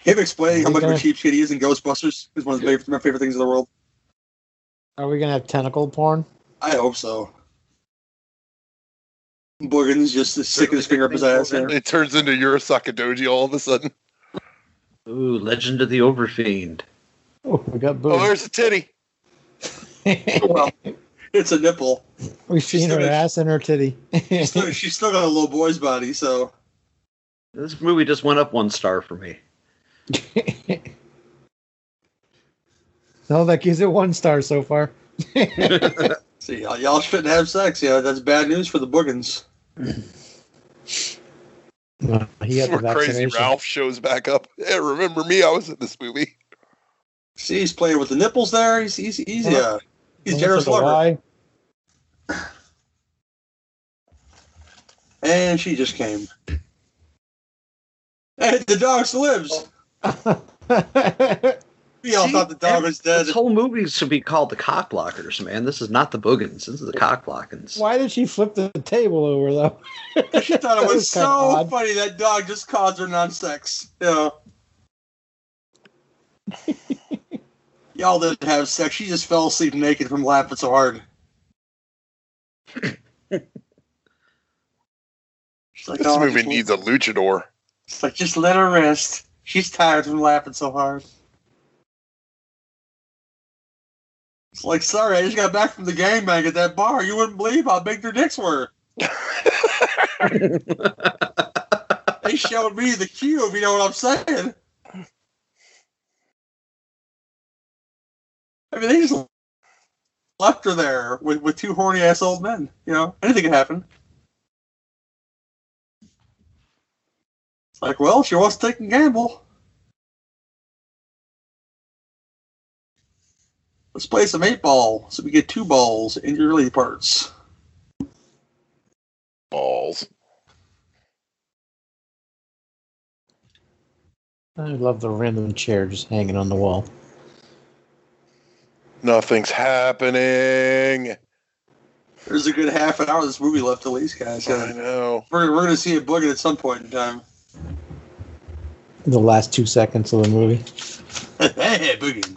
Him explaining how much of a cheapskate he is in Ghostbusters is one of the, my favorite things in the world. Are we going to have tentacle porn? I hope so. Boogens just sticking his finger up his ass. There. It turns into Urasaka Doji all of a sudden. Ooh, Legend of the Overfiend. Oh, we got Boogens. Oh, there's a titty. Well, it's a nipple. We've she's seen her gonna, ass and her titty. she's, still, she's still got a little boy's body, so. This movie just went up one star for me. No, that gives it one star so far. See, y'all, y'all shouldn't have sex. Yeah, that's bad news for the Boogens. Well, he had the Crazy Ralph shows back up. Yeah, remember me? I was in this movie. See, he's playing with the nipples there. He's he's he's, yeah. uh, he's generous lover. And she just came. And the dog lives. We all See, thought the dog was dead. This whole movie should be called The Cockblockers, man. This is not The Boogens. This is The Cockblockins. Why did she flip the table over, though? She thought it was, was so odd. Funny that dog just calls her non-sex. Yeah. Y'all didn't have sex. She just fell asleep naked from laughing so hard. She's like, this oh, movie needs a luchador. It's like, just let her rest. She's tired from laughing so hard. It's like, sorry, I just got back from the gangbang at that bar. You wouldn't believe how big their dicks were. They showed me the cube, you know what I'm saying? I mean, they just left her there with, with two horny-ass old men, you know? Anything could happen. It's like, well, she wants to take a gamble. Let's play some eight ball, so we get two balls in your early parts. Balls. I love the random chair just hanging on the wall. Nothing's happening. There's a good half an hour of this movie left, at least, guys. I yeah. know. We're, we're going to see a booger at some point in time. The last two seconds of the movie. Hey, boogie.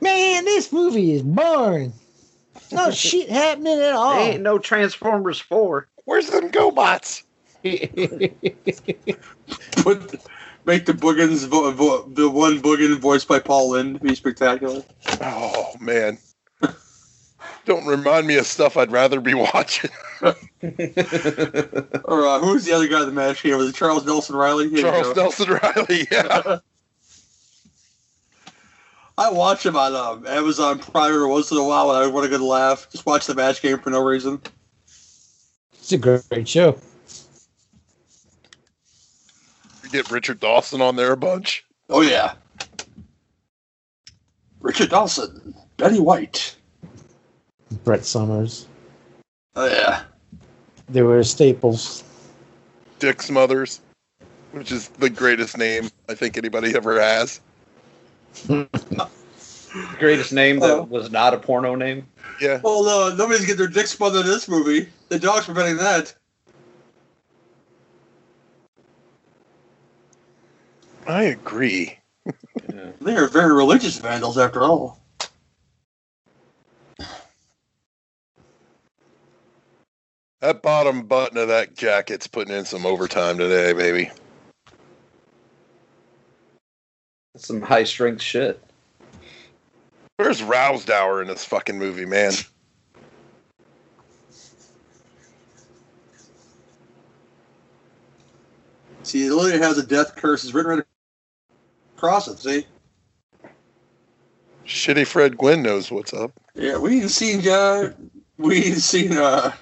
Man, this movie is boring. No shit happening at all. There ain't no Transformers four. Where's them GoBots? Put, make the Boogens, vo- vo- the one Boogen voiced by Paul Lynde be spectacular. Oh, man. Don't remind me of stuff I'd rather be watching. Or uh, who was the other guy in the match here? Was it Charles Nelson Riley? Here Charles Nelson Riley, yeah. I watch them on um, Amazon Prime once in a while when I want a good laugh. Just watch the match game for no reason. It's a great show. You get Richard Dawson on there a bunch. Oh, yeah. Richard Dawson. Betty White. Brett Summers. Oh, yeah. They were staples. Dick Smothers, which is the greatest name I think anybody ever has. The greatest name that uh, was not a porno name. Yeah. Well, no, nobody's getting their dick smothered in this movie. The dog's preventing that. I agree. Yeah. They are very religious vandals, after all. That bottom button of that jacket's putting in some overtime today, baby. Some high-strength shit. Where's Rousdower in this fucking movie, man? See, it literally has a death curse. It's written right across it, see? Shitty Fred Gwynn knows what's up. Yeah, we ain't seen, uh, we ain't seen, uh,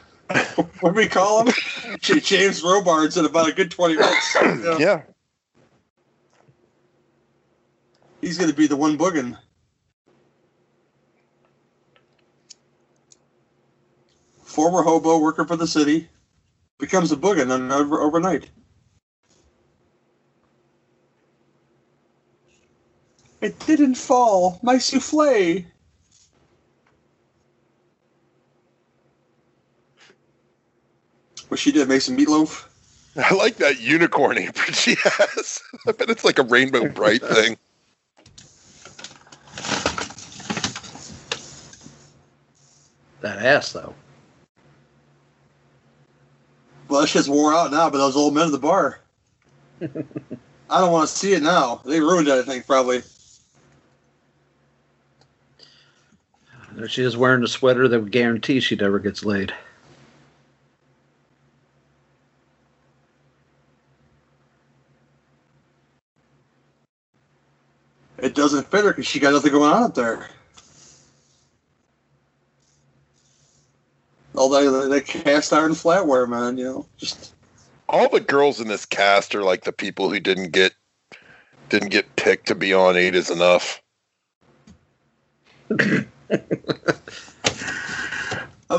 what do we call him? James Robards in about a good twenty minutes. You know? Yeah. He's going to be the one boogin'. Former hobo worker for the city becomes a boogin' over, overnight. It didn't fall. My souffle. What she did, make some meatloaf? I like that unicorn apron she has. I bet it's like a Rainbow Bright thing. That ass, though. Well, that shit's wore out now, but those old men at the bar. I don't want to see it now. They ruined it, I think, probably. There she is wearing a sweater that would guarantee she never gets laid. It doesn't fit her because she got nothing going on up there. All that, that cast iron flatware, man, you know. Just all the girls in this cast are like the people who didn't get didn't get picked to be on Eight Is Enough. I'm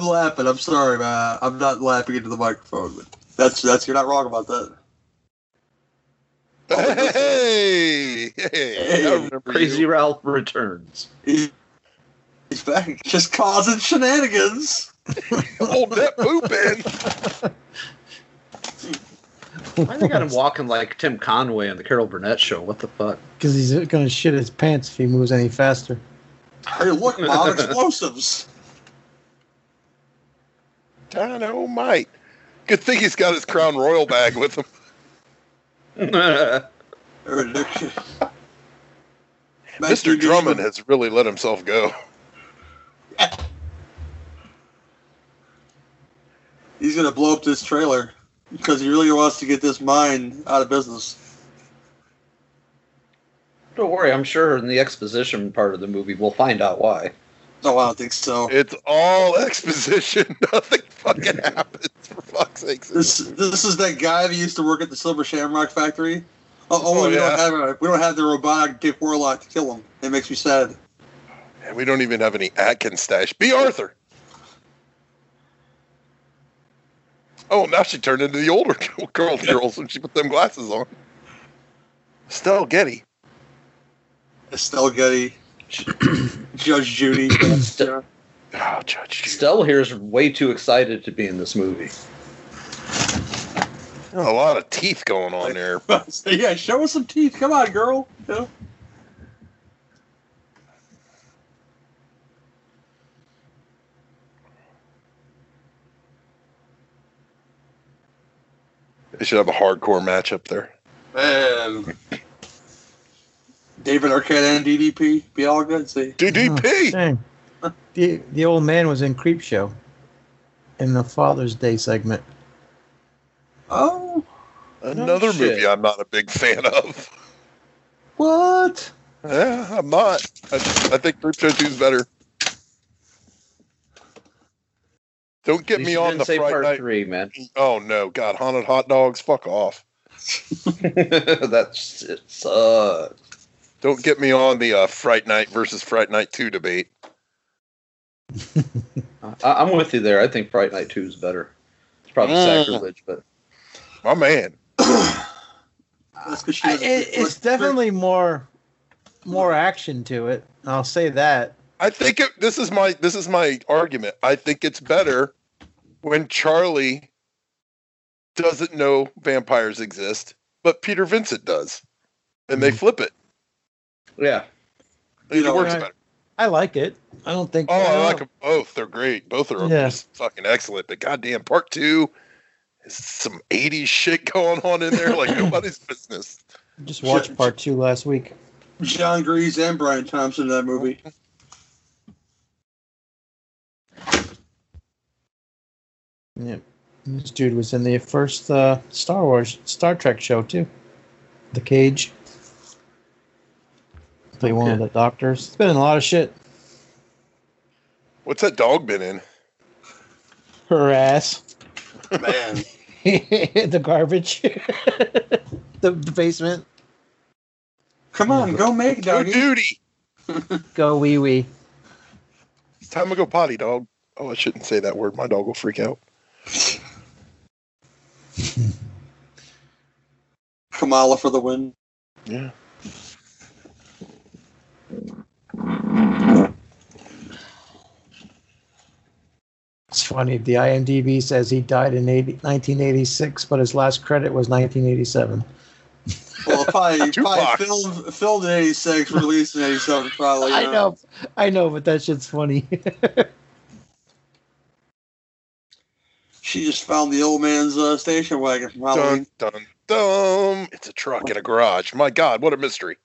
laughing. I'm sorry, man. I'm not laughing into the microphone, but that's that's you're not wrong about that. Hey, hey, hey. hey. Crazy you. Ralph returns. He's back, just causing shenanigans. Hold that poop in. Why they got him walking like Tim Conway on the Carol Burnett show? What the fuck? Because he's going to shit his pants if he moves any faster. Hey, look, Bob, explosives. Dynamite. Good thing he's got his Crown Royal bag with him. Mister Drummond has really let himself go. He's going to blow up this trailer because he really wants to get this mine out of business. Don't worry, I'm sure in the exposition part of the movie we'll find out why. No, I don't think so. It's all exposition. Nothing fucking happens, for fuck's sake. This this is that guy that used to work at the Silver Shamrock Factory. Oh, oh we, yeah. don't have a, we don't have the robotic Dick Warlock to kill him. It makes me sad. And we don't even have any Atkins stash. B. Arthur! Oh, now she turned into the older girl girls when she put them glasses on. Estelle Getty. Estelle Getty. Judge Judy. Ste- oh, Judge Judy. Estelle here is way too excited to be in this movie. A lot of teeth going on there. So, yeah, show us some teeth. Come on, girl. Yeah. They should have a hardcore match up there. Man. David Arquette and D D P. Be all good. See. D D P! Oh, the, the old man was in Creepshow in the Father's Day segment. Oh. Another no movie I'm not a big fan of. What? Yeah, I'm not. I, just, I think Creepshow two is better. Don't get me on the Friday night. Part three, man. Oh, no. God, haunted hot dogs. Fuck off. That's it sucks. Don't get me on the uh, Fright Night versus Fright Night two debate. I'm with you there. I think Fright Night two is better. It's probably mm. sacrilege, but my man, That's she I, it, it's first, definitely first. more more action to it. I'll say that. I think it, this is my this is my argument. I think it's better when Charlie doesn't know vampires exist, but Peter Vincent does, and mm. they flip it. Yeah. It know, works I, better. I like it. I don't think... Oh, I, I like them both. They're great. Both are yeah. fucking excellent. But goddamn, part two is some eighties shit going on in there like nobody's business. I just watched part two last week. John Grease and Brian Thompson in that movie. Yeah. This dude was in the first uh, Star Wars, Star Trek show, too. The Cage. Play one of the doctors. It's been in a lot of shit. What's that dog been in? Her ass. Man. The garbage. the, the basement. Come on, go make doggy. Go duty. Go wee wee. It's time to go potty, dog. Oh, I shouldn't say that word. My dog will freak out. Kamala for the win. Yeah. It's funny. The I M D B says he died in nineteen eighty-six, but his last credit was nineteen eighty-seven. Well, probably, probably filmed, filmed in eighty-six, released in eighty-seven, probably. I know. know, I know, but that shit's funny. She just found the old man's uh, station wagon. Dun dun dum! It's a truck in a garage. My God, what a mystery!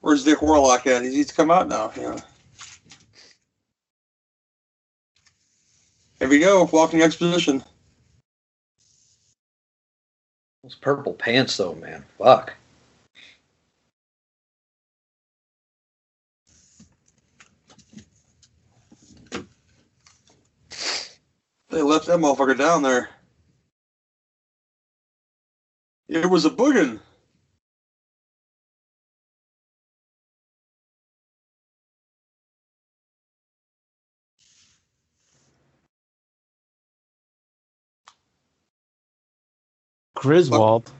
Where's Dick Warlock at? He needs to come out now. Yeah. Here we go. Walking exposition. Those purple pants, though, man. Fuck. They left that motherfucker down there. It was a Booggin'. Griswold.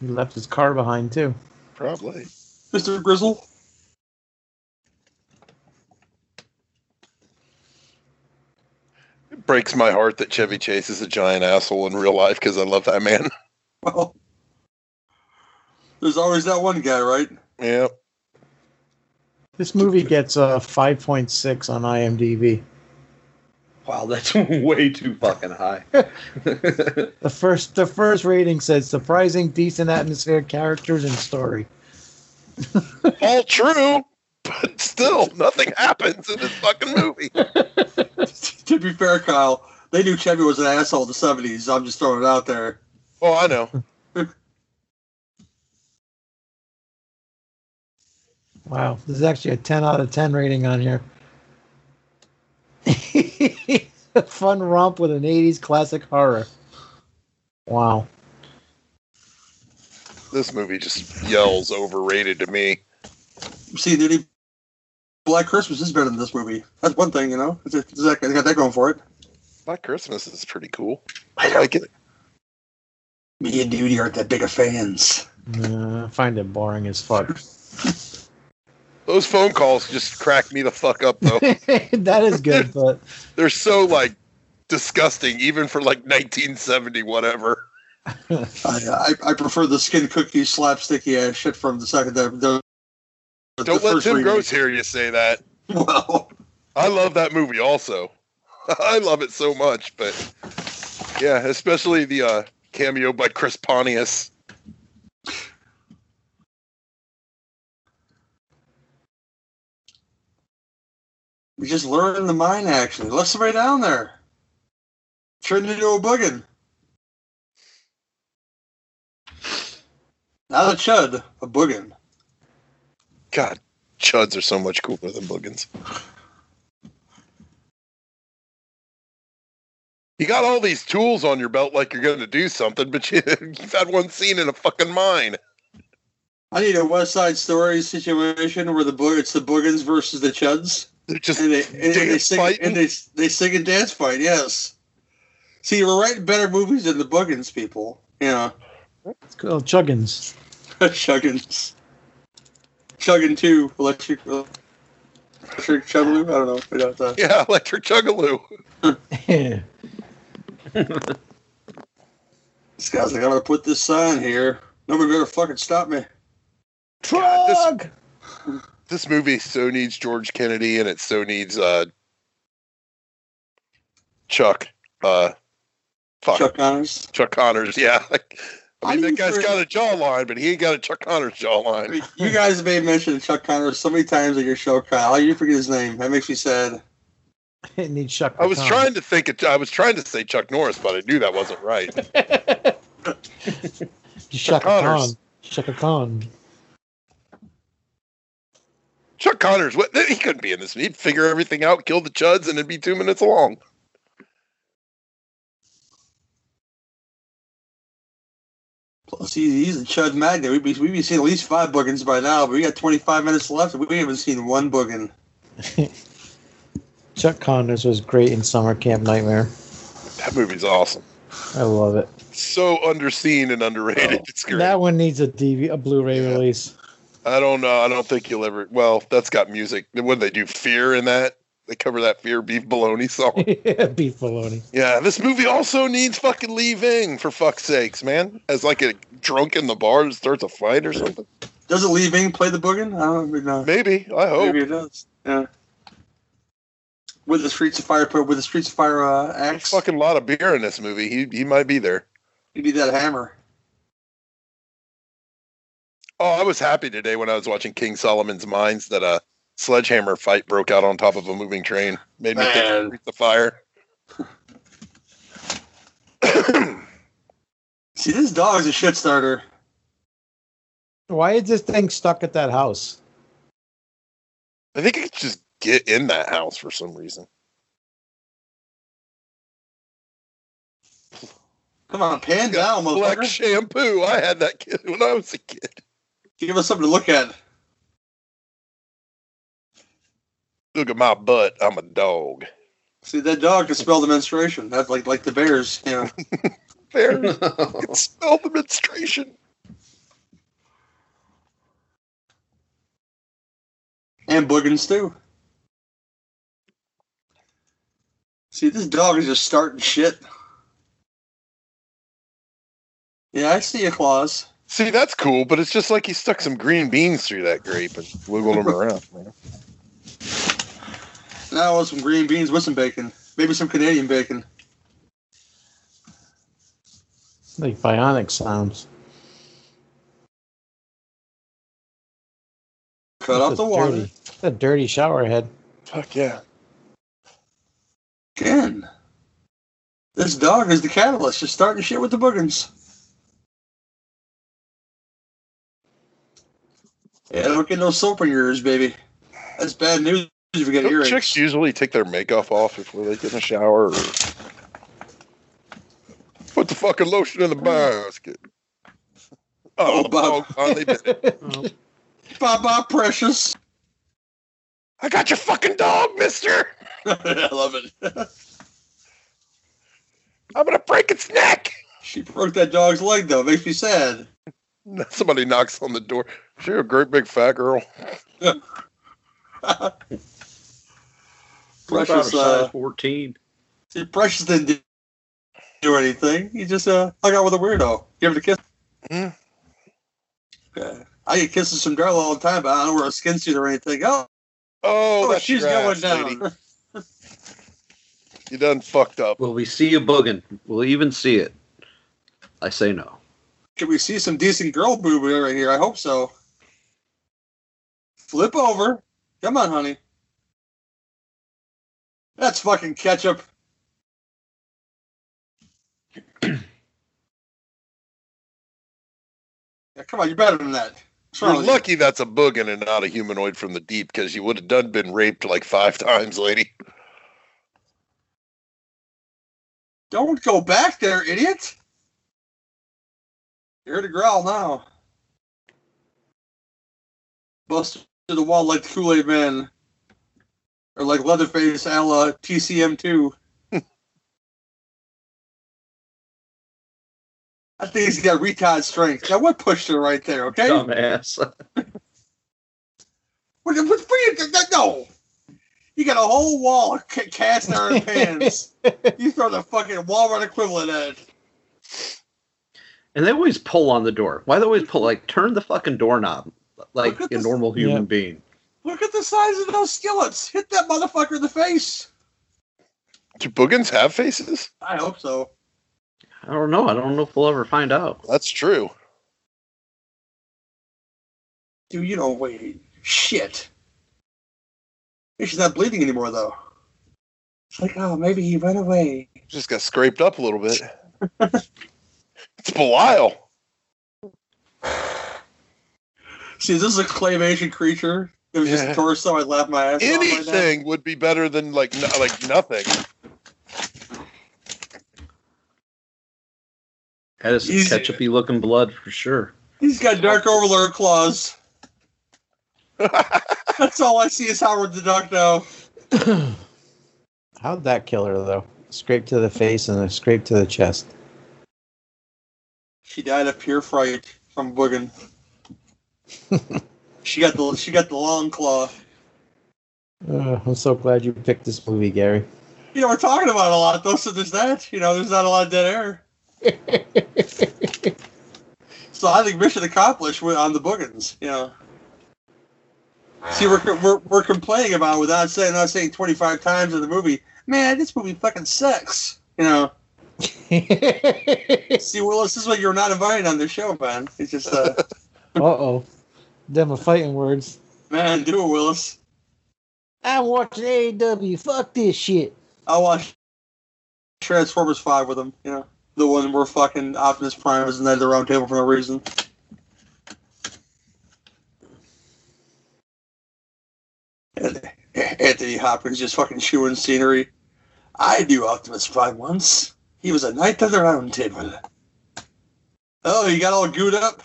He left his car behind, too. Probably. Mister Grizzle. It breaks my heart that Chevy Chase is a giant asshole in real life because I love that man. Well, there's always that one guy, right? Yeah. This movie gets a five point six on I M D B. Wow, that's way too fucking high. the first the first rating says surprising, decent atmosphere, characters, and story. All true, but still, nothing happens in this fucking movie. To be fair, Kyle, they knew Chevy was an asshole in the seventies. I'm just throwing it out there. Oh, I know. Wow, there's actually a ten out of ten rating on here. A fun romp with an eighties classic horror. Wow. This movie just yells overrated to me. See, dude, Black Christmas is better than this movie. That's one thing, you know? It's exactly, they got that going for it. Black Christmas is pretty cool. I like it. Me and Duty aren't that big of fans. Uh, I find it boring as fuck. Those phone calls just crack me the fuck up, though. That is good, but... They're so, like, disgusting, even for, like, nineteen seventy, whatever. I, I, I prefer the skin cookie slapsticky-ass shit from the second... The, the, Don't the let Tim Gross hear you say that. Well... I love that movie, also. I love it so much, but... Yeah, especially the uh, cameo by Chris Pontius. We just lured in the mine, actually. Left somebody down there. Turned into a boogin. Not a chud, a boogin. God, chuds are so much cooler than boogins. You got all these tools on your belt like you're going to do something, but you, you've had one scene in a fucking mine. I need a West Side Story situation where the boog- it's the boogins versus the chuds. They're just and they, and they sing fighting. and they they sing and dance fight. Yes, see, we're writing better movies than the Buggins people. Yeah, it's called Chuggins. Chuggins. Chuggin two electric electric Chuggaloo. I don't know. I don't know. Yeah, electric Chuggaloo. Yeah. This guy's like, I'm gonna put this sign here. Nobody better fucking stop me. Trug. Yeah, this movie so needs George Kennedy, and it so needs uh, Chuck. Uh, fuck. Chuck Connors. Chuck Connors, yeah. I mean, I that guy's sure got a jawline, but he ain't got a Chuck Connors jawline. I mean, you guys may have mentioned Chuck Connors so many times on your show, Kyle. You forget his name. That makes me sad. It needs Chuck. I was Connors. trying to think. Of, I was trying to say Chuck Norris, but I knew that wasn't right. Chuck Connors. Chuck Connors. Chuck Connors, what, he couldn't be in this. He'd figure everything out, kill the chuds, and it'd be two minutes long. Plus, he's, he's a chud magnet. We'd be, we'd be seeing at least five boogans by now, but we got twenty-five minutes left, and we haven't seen one boogan. Chuck Connors was great in Summer Camp Nightmare. That movie's awesome. I love it. So underseen and underrated. Oh, it's great. That one needs a D V, a Blu-ray yeah. release. I don't know. I don't think you'll ever... Well, that's got music. What do they do? Fear in that? They cover that Fear Beef Bologna song. Yeah, Beef Bologna. Yeah, this movie also needs fucking Lee Ving, for fuck's sakes, man. As like a drunk in the bar that starts a fight or something. Doesn't Lee Ving play the boogin? I don't know. Maybe. I hope. Maybe it does. Yeah. With the Streets of Fire with the Streets of Fire uh, axe. There's a fucking lot of beer in this movie. He, he might be there. He'd be that hammer. Oh, I was happy today when I was watching King Solomon's Mines that a sledgehammer fight broke out on top of a moving train. Made me Man. think of the fire. See, this dog's a shit starter. Why is this thing stuck at that house? I think it could just get in that house for some reason. Come on, pan down, motherfucker. Black shampoo. I had that kid when I was a kid. Give us something to look at. Look at my butt. I'm a dog. See, that dog can smell the menstruation. That's like like the bears, you know. Bears can smell the menstruation. And boogans, too. See, this dog is just starting shit. Yeah, I see your claws. See, that's cool, but it's just like he stuck some green beans through that grape and wiggled them around, man. Now I want some green beans with some bacon. Maybe some Canadian bacon. Like bionic sounds. Cut out the water. It's a dirty shower head. Fuck yeah. Again. This dog is the catalyst. Just starting shit with the Boogens. Yeah, don't get no soap in your ears, baby. That's bad news if you get earaches. Chicks usually take their makeup off before they get in the shower. Or put the fucking lotion in the basket. Oh, oh Bob. Finally did it. Oh. Bye-bye, precious. I got your fucking dog, mister. I love it. I'm going to break its neck. She broke that dog's leg, though. Makes me sad. Somebody knocks on the door. She's a great big fat girl. Precious, uh, fourteen. See, Precious didn't do anything. He just uh, hung out with a weirdo. Give her a kiss. Mm. Okay. I get kisses from Darla all the time, but I don't wear a skin suit or anything. Oh, oh, oh she's going down. You done fucked up. Will we see a Booggin? Will we even see it? I say no. Can we see some decent girl boob right here? I hope so. Flip over. Come on, honey. That's fucking ketchup. Yeah, come on, you're better than that. You're lucky you? That's a Booggin and not a humanoid from the deep, because you would have done been raped like five times, lady. Don't go back there, idiot. You're to growl now. Busted the wall like the Kool-Aid Man. Or like Leatherface a la T C M two. I think he's got retard strength. Now what pushed her right there, okay? Dumbass. what, what, what, what, no! You got a whole wall of cast iron pans. You throw the fucking Walmart equivalent at it. And they always pull on the door. Why do they always pull? Like, turn the fucking doorknob like a normal human yeah. being. Look at the size of those skillets. Hit that motherfucker in the face. Do Booggins have faces? I hope so. I don't know. I don't know if we'll ever find out. That's true. Dude, you don't wait. Shit. Maybe she's not bleeding anymore, though. It's like, oh, maybe he ran away. Just got scraped up a little bit. It's Belial. See, this is a claymation creature. It was yeah. just a torso. I'd laugh my ass Anything off. Anything right would be better than, like, no, like nothing. That is some ketchupy looking blood for sure. He's got dark overlord claws. That's all I see is Howard the Duck now. How'd that kill her though? Scrape to the face and a scrape to the chest. She died of pure fright from Booggin. she got the she got the long claw. Uh, I'm so glad you picked this movie, Gary. You know, we're talking about it a lot though, so there's that. You know, there's not a lot of dead air. So I think mission accomplished on the Booggins. You know, see, we're we're we're complaining about it without saying not saying twenty five times in the movie. Man, this movie fucking sucks. You know. See, Willis, this is what you're not invited on the show, man. It's just uh. uh oh, them are fighting words. Man, do it, Willis. I watched A E W. Fuck this shit. I watched Transformers Five with them. You know. The one where fucking Optimus Prime is in the round table for no reason. And Anthony Hopkins just fucking chewing scenery. I knew Optimus Prime once. He was a knight of the round table. Oh, he got all gooed up?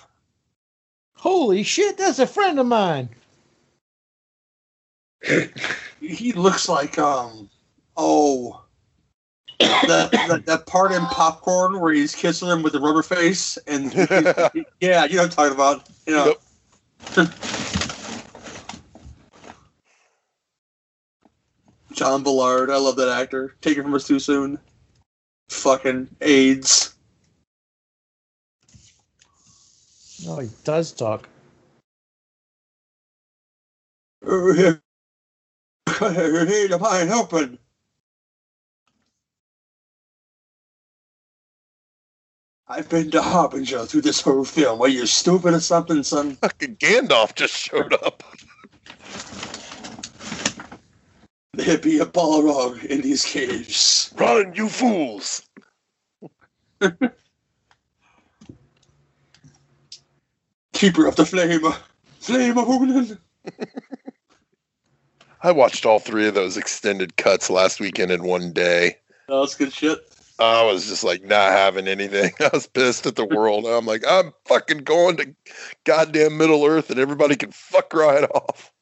Holy shit, that's a friend of mine. He looks like, um, oh... That, that that part in Popcorn where he's kissing him with the rubber face and he, he, yeah, you know what I'm talking about. You know. Nope. John Ballard, I love that actor. Taken from us too soon. Fucking AIDS. No, he does talk. Hey, am I helping? I've been to Harbinger through this whole film. Are you stupid or something, son? Fucking Gandalf just showed up. There be a Balrog in these caves. Run, you fools! Keeper of the flame. Flame of Unan. I watched all three of those extended cuts last weekend in one day. Oh, that's good shit. I was just like not having anything. I was pissed at the world. I'm like, I'm fucking going to goddamn Middle Earth and everybody can fuck right off.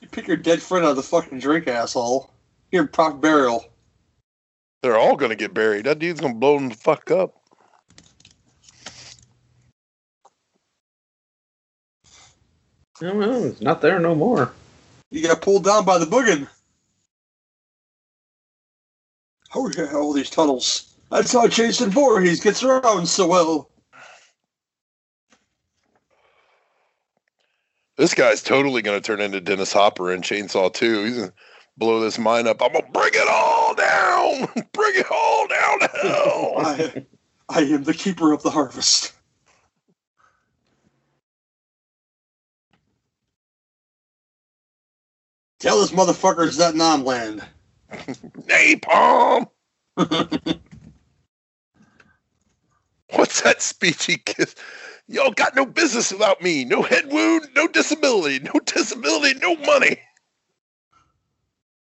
You pick your dead friend out of the fucking drink, asshole. You're in proc burial. They're all going to get buried. That dude's going to blow them the fuck up. No, no, it's not there no more. You got pulled down by the Booggin. Oh yeah, all these tunnels. That's how Jason Voorhees gets around so well. This guy's totally going to turn into Dennis Hopper in Chainsaw two. He's going to blow this mine up. I'm going to bring it all down. Bring it all down to hell. I, I am the keeper of the harvest. Tell this motherfucker it's not non-land. Napalm! What's that speech he gives? Y'all got no business without me. No head wound, no disability. No disability, no money.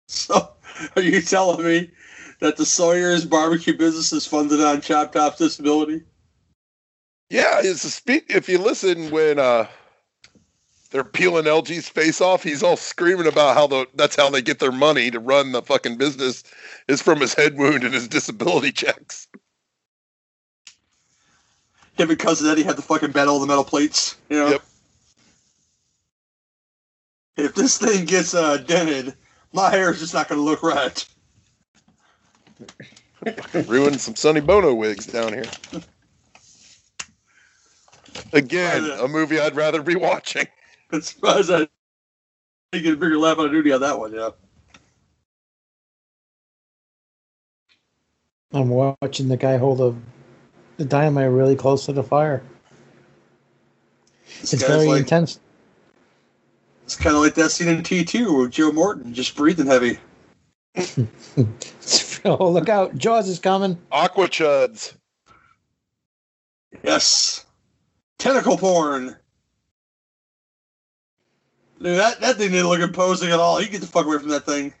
So, are you telling me that the Sawyer's barbecue business is funded on Chop Top's disability? Yeah, it's a speech. If you listen when... uh. They're peeling L G's face off. He's all screaming about how the, that's how they get their money to run the fucking business is from his head wound and his disability checks. Yeah, because of that, he had to fucking battle the metal plates. You know? Yep. If this thing gets uh, dented, my hair is just not going to look right. Ruined some Sonny Bono wigs down here. Again, a movie I'd rather be watching. As far as I get a bigger laugh out of duty on that one, yeah. I'm watching the guy hold a, the dynamite really close to the fire. This it's very like, intense. It's kind of like that scene in T two with Joe Morton just breathing heavy. Oh, look out. Jaws is coming. Aqua chuds. Yes. Tentacle porn. Dude, that, that thing didn't look imposing at all. You get the fuck away from that thing.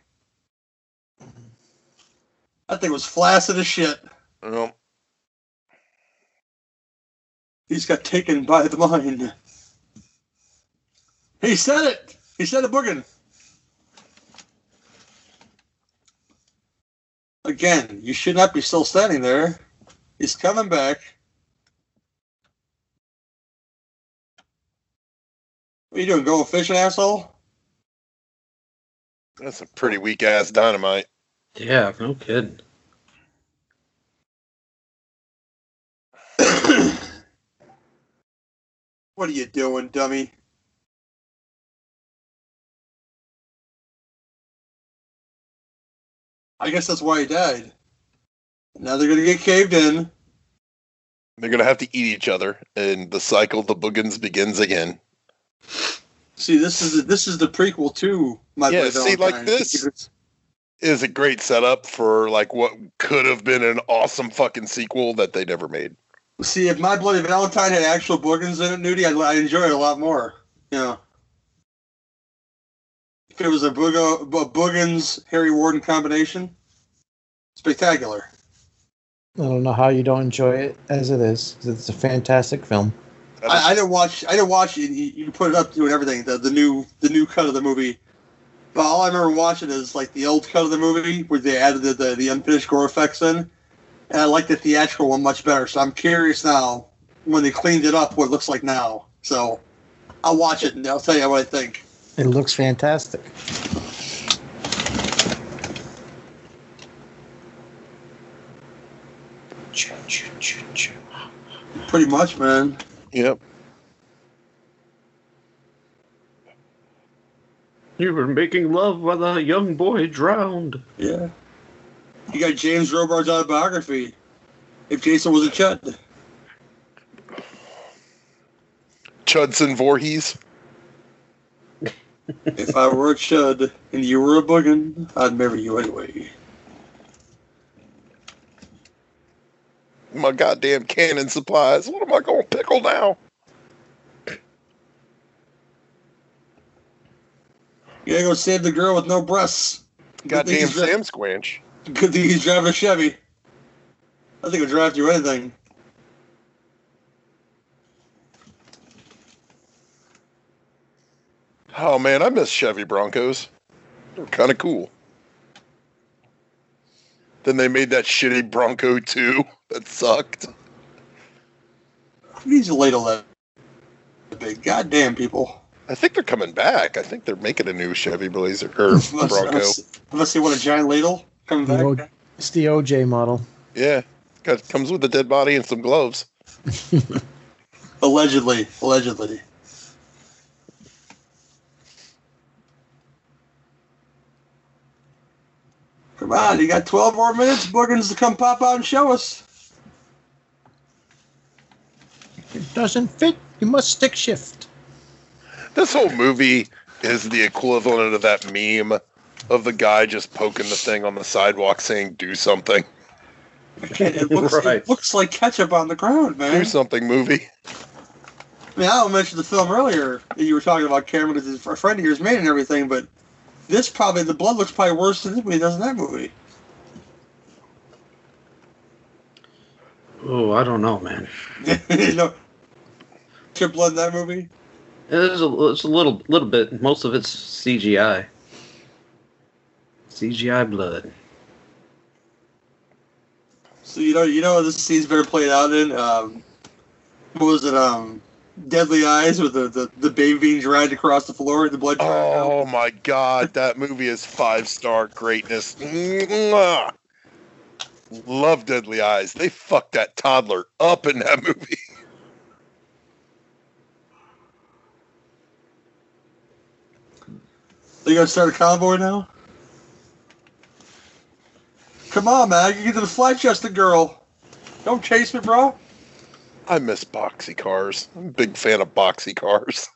That thing was flaccid as shit. Well. He's got taken by the mind. He said it! He said it, Booggin. Again, you should not be still standing there. He's coming back. What are you doing, going fishing, asshole? That's a pretty weak-ass dynamite. Yeah, no kidding. What are you doing, dummy? I guess that's why he died. Now they're going to get caved in. They're going to have to eat each other, and the cycle of the Booggins begins again. See, this is a, this is the prequel to My yeah, Boy Valentine. See, like this is a great setup for like what could have been an awesome fucking sequel that they never made. See, if My Bloody Valentine had actual Booggins in it, Nudie, I'd, I'd enjoy it a lot more. Yeah, you know? If it was a Boogo, Booggins Harry Warden combination, spectacular. I don't know how you don't enjoy it as it is. It's a fantastic film. I, I didn't watch. I didn't watch it. You, you put it up to and everything. The, the new, the new cut of the movie. But all I remember watching is like the old cut of the movie where they added the, the, the unfinished gore effects in, and I liked the theatrical one much better. So I'm curious now when they cleaned it up what it looks like now. So I'll watch it and I'll tell you what I think. It looks fantastic. Pretty much, man. Yep. You were making love while a young boy drowned. Yeah. You got James Robards' autobiography. If Jason was a chud. Chudson Voorhees. If I were a chud and you were a boogin', I'd marry you anyway. My goddamn cannon supplies. What am I going to pickle now? You gotta go save the girl with no breasts. Goddamn Sam Squanch. Good thing he's driving a Chevy. I think he'll drive through anything. Oh man, I miss Chevy Broncos. They were kind of cool. Then they made that shitty Bronco two. That sucked. Who needs a ladle that big? Goddamn people. I think they're coming back. I think they're making a new Chevy Blazer or Bronco. Unless they want a giant ladle coming back. O- it's the O J model. Yeah. It comes with a dead body and some gloves. Allegedly. Allegedly. Come on, you got twelve more minutes, Boogens, to come pop out and show us. If it doesn't fit, you must stick shift. This whole movie is the equivalent of that meme of the guy just poking the thing on the sidewalk saying, do something. It looks, right. It looks like ketchup on the ground, man. Do something, movie. I mean, I mentioned the film earlier that you were talking about Cameron because his, a friend of yours made it and everything, but this probably, the blood looks probably worse than this movie does in that movie. Oh, I don't know, man. You know, is there blood in that movie? It's a, it's a little little bit. Most of it's C G I. C G I blood. So you know you know this scene's better played out in um, what was it um, Deadly Eyes with the, the, the baby being dragged across the floor and the blood. Oh out. My God, that movie is five star greatness. Love Deadly Eyes. They fucked that toddler up in that movie. Are you going to start a convoy now? Come on, man. You get to the flat-chested girl. Don't chase me, bro. I miss boxy cars. I'm a big fan of boxy cars.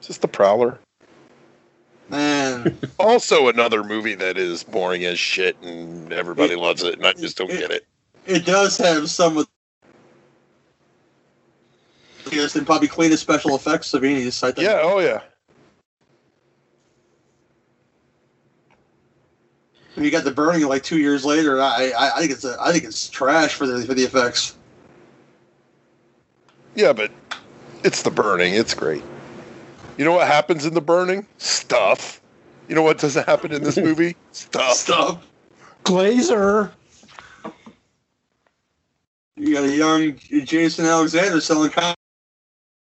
Is this the Prowler? Man. Also another movie that is boring as shit and everybody it, loves it and I just don't it, get it. It does have some of and probably cleanest special effects of any, I think. Yeah, oh yeah. And you got the burning like two years later. I, I, I think it's a, I think it's trash for the for the effects. Yeah, but it's the burning. It's great. You know what happens in the burning? Stuff. You know what doesn't happen in this movie? Stuff. Stuff. Glazer. You got a young Jason Alexander selling comics.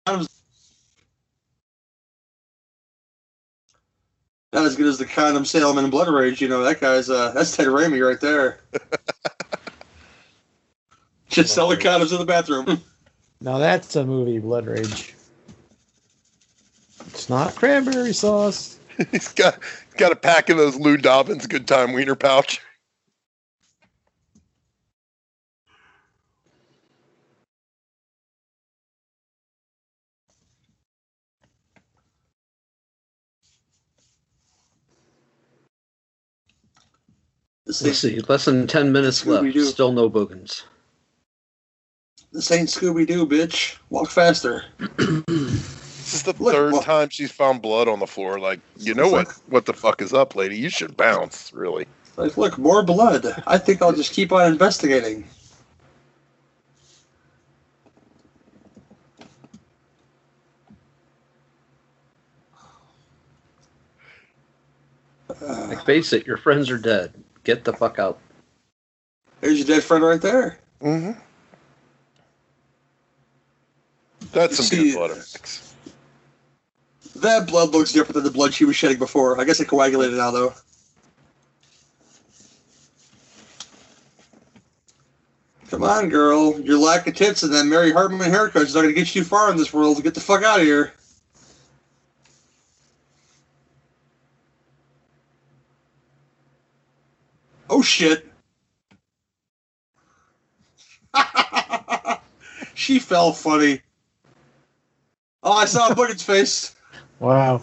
Not as good as the condom salesman in Blood Rage, you know. That guy's uh, that's Ted Raimi right there. Just selling condoms in the bathroom. Now that's a movie, Blood Rage. It's not cranberry sauce. He's got got a pack of those Lou Dobbins Good Time Wiener pouch. Let's see, less than ten minutes Scooby-Doo. Left. Still no Boogans. This ain't Scooby-Doo, bitch. Walk faster. This is the Look, third walk. time she's found blood on the floor. Like, you know what, what the fuck is up, lady? You should bounce, really. Like, look, more blood. I think I'll just keep on investigating. Like, face it, your friends are dead. Get the fuck out. There's your dead friend right there. Mm-hmm. That's some See, good blood effects. That blood looks different than the blood she was shedding before. I guess it coagulated now, though. Come on, girl. Your lack of tits and that Mary Hartman haircut is not going to get you too far in this world. Get the fuck out of here. Oh shit! She fell funny. Oh, I saw a Boogin's face. Wow.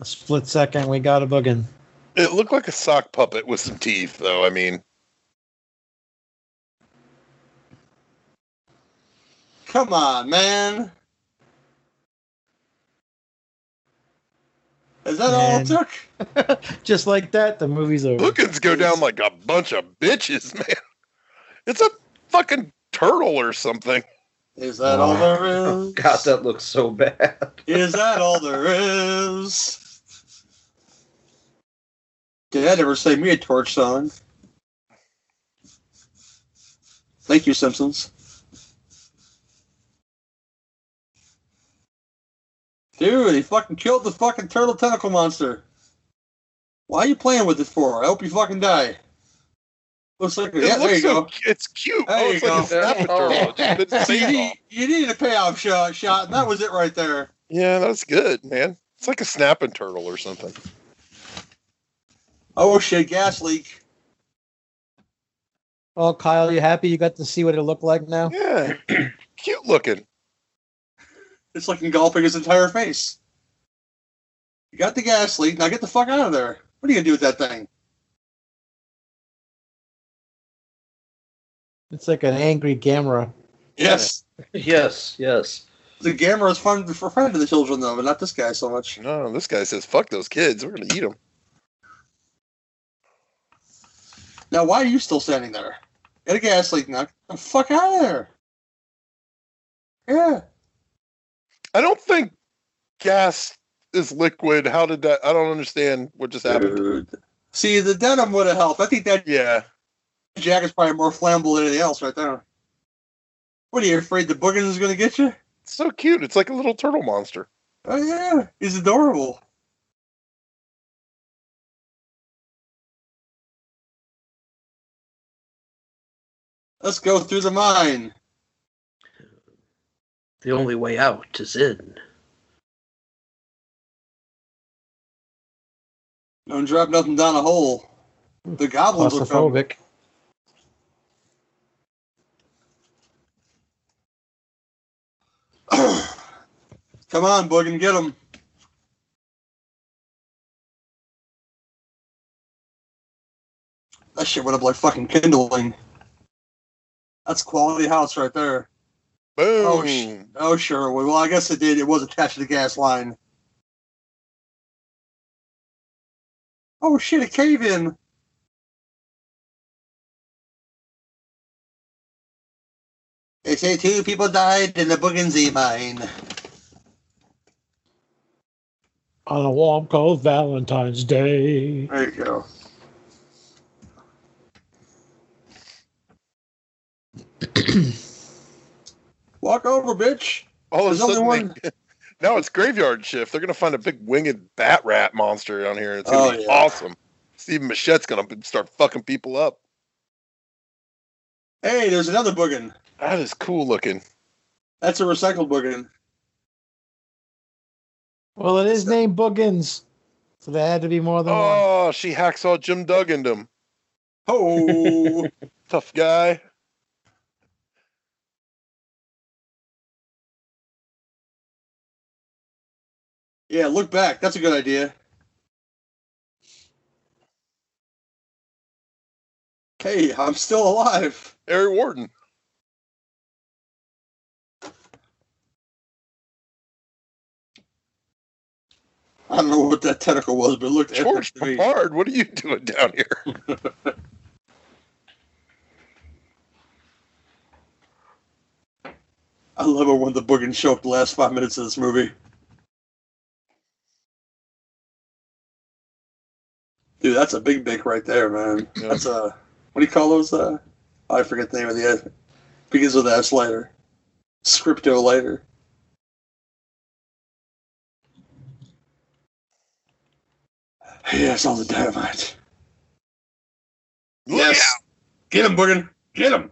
A split second, we got a Boogin. It looked like a sock puppet with some teeth, though. I mean. Come on, man. Is that man. all it took? Just like that, the movie's over. Boogins go down like a bunch of bitches, man. It's a fucking turtle or something. Is that wow. all there is? God, that looks so bad. Is that all there is? Dad ever sang me a torch song? Thank you, Simpsons. Dude, he fucking killed the fucking turtle tentacle monster. Why are you playing with it for? I hope you fucking die. Looks like it yeah, looks there you so, go. It's cute. There oh, it's like go. a snapping turtle. It's just you, need, you need a payoff shot, shot, and that was it right there. Yeah, that's good, man. It's like a snapping turtle or something. Oh shit, gas leak. Oh, Kyle, you happy you got to see what it looked like now? Yeah. Cute looking. It's like engulfing his entire face. You got the gas leak, now get the fuck out of there. What are you gonna do with that thing? It's like an angry Gamera. Yes. yes, yes. The Gamera is fun for friend of the children, though, but not this guy so much. No, this guy says, fuck those kids, we're gonna eat them. Now, why are you still standing there? Get a gas leak now. Get the fuck out of there. Yeah. I don't think gas is liquid. How did that? I don't understand what just happened. Dude. See, the denim would have helped. I think that yeah. jacket's probably more flammable than anything else right there. What, are you afraid the Boogin is going to get you? It's so cute. It's like a little turtle monster. Oh, yeah. He's adorable. Let's go through the mine. The only way out is in. Don't drop nothing down a hole. The goblins are claustrophobic. Come on, Boogin, get him. That shit went up like fucking kindling. That's quality house right there. Boom. Oh, sh- oh, sure. Well, I guess it did. It was attached to the gas line. Oh, shit, a cave-in. They say two people died in the Boogins mine. On a warm, cold Valentine's Day. There you go. Walk over, bitch. All of a sudden, one... they... now it's graveyard shift. They're going to find a big winged bat rat monster down here. It's going to oh, be yeah. awesome. Stephen Michette's going to start fucking people up. Hey, there's another Boogin. That is cool looking. That's a recycled Boogin. Well, it is named Boogins, so there had to be more than oh, one. Oh, she hacksaw Jim Duggan him. Oh. Tough guy. Yeah, look back. That's a good idea. Hey, I'm still alive. Harry Warden. I don't know what that tentacle was, but it looked George Papard, what are you doing down here? I love it when the Boogin choked the last five minutes of this movie. Dude, that's a big dick right there, man. Yeah. That's a, what do you call those? Uh, I forget the name of the ad. Begins with S later. Scripto later. Yes, all the dynamite. Yes! Yeah. Get him, Boogin! Get him!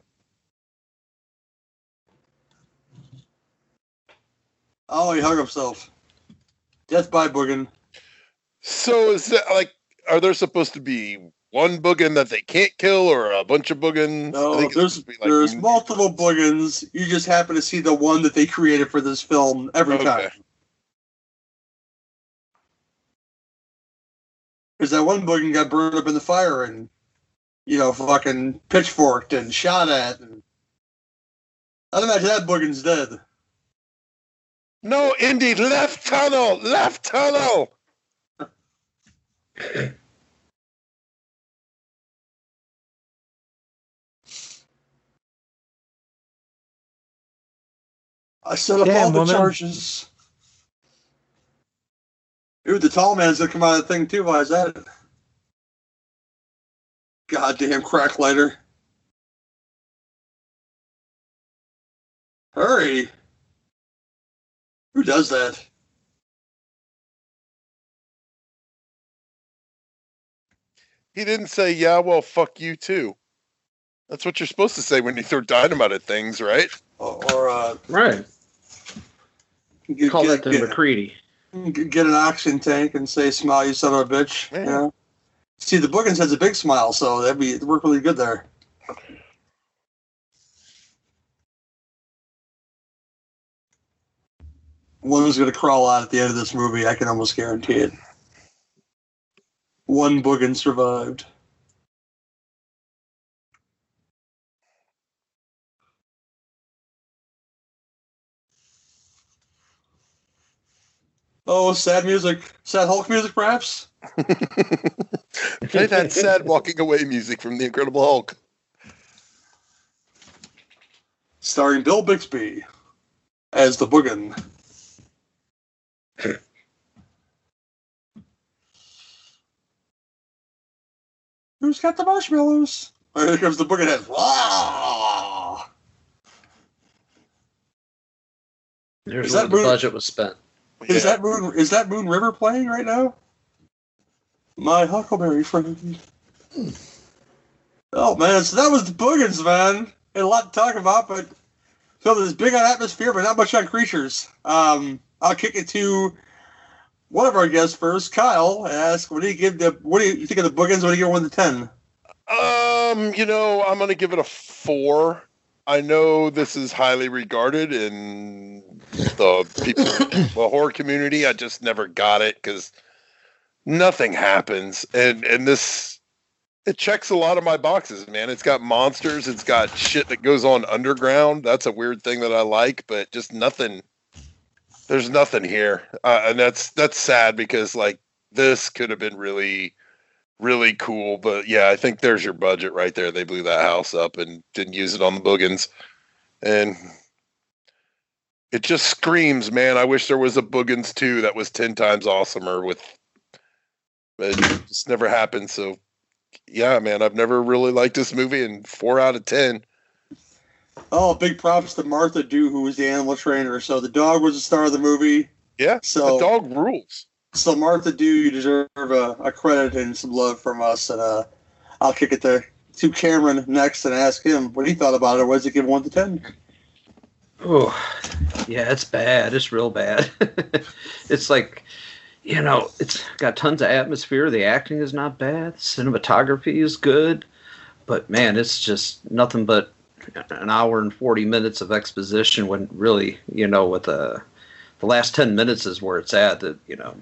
Oh, he hung himself. Death by Boogin. So is that, like, are there supposed to be one Boogen that they can't kill, or a bunch of Boogens? No, I think there's like there's multiple Boogens. You just happen to see the one that they created for this film every okay. time. Because that one Boogen got burned up in the fire and, you know, fucking pitchforked and shot at. And I'd imagine that Boogen's dead. No, indeed. Left tunnel! Left tunnel! I set up Damn, all the woman. charges. Dude, the tall man's gonna come out of the thing too. Why is that? Goddamn crack lighter. Hurry. Who does that? He didn't say, yeah, well, fuck you too. That's what you're supposed to say when you throw dynamite at things, right? Or, uh... Right. Get, Call get, that to McCready. Get, get an oxygen tank and say, smile, you son of a bitch. Yeah. yeah. See, the Boogens has a big smile, so that'd be it'd work really good there. One's going to crawl out at the end of this movie. I can almost guarantee it. One Boogen survived. Oh, sad music. Sad Hulk music, perhaps? Play that sad walking away music from The Incredible Hulk. Starring Bill Bixby as the Boogen. Who's got the marshmallows? Right, here comes the Boogen head. Wow! There's where the moon... budget was spent. Is yeah. that Moon? Is that Moon River playing right now? My Huckleberry friend. Oh man, so that was the Boogens, man. And a lot to talk about, but so there's big on atmosphere, but not much on creatures. Um, I'll kick it to one of our guests first, Kyle, and ask, what do you give the? What do you think of the Boogens? What do you give one to ten? Um, you know, I'm gonna give it a four. I know this is highly regarded in the people, the horror community. I just never got it because nothing happens, and and this it checks a lot of my boxes, man. It's got monsters, it's got shit that goes on underground. That's a weird thing that I like, but just nothing. There's nothing here, uh, and that's that's sad because like this could have been really. Really cool, but yeah, I think there's your budget right there. They blew that house up and didn't use it on the Boogens, and it just screams, man. I wish there was a Boogens two that was ten times awesomer. With it just never happened. So yeah, man, I've never really liked this movie, and four out of ten. Oh, big props to Martha Dew, who was the animal trainer. So the dog was the star of the movie. Yeah, so the dog rules. So, Martha Dew, you deserve a, a credit and some love from us. And uh, I'll kick it to, to Cameron next and ask him what he thought about it. What does it give one to ten? Oh, yeah, it's bad. It's real bad. It's like, you know, it's got tons of atmosphere. The acting is not bad. Cinematography is good. But, man, it's just nothing but an hour and forty minutes of exposition when really, you know, with a... the last ten minutes is where it's at. That, you know,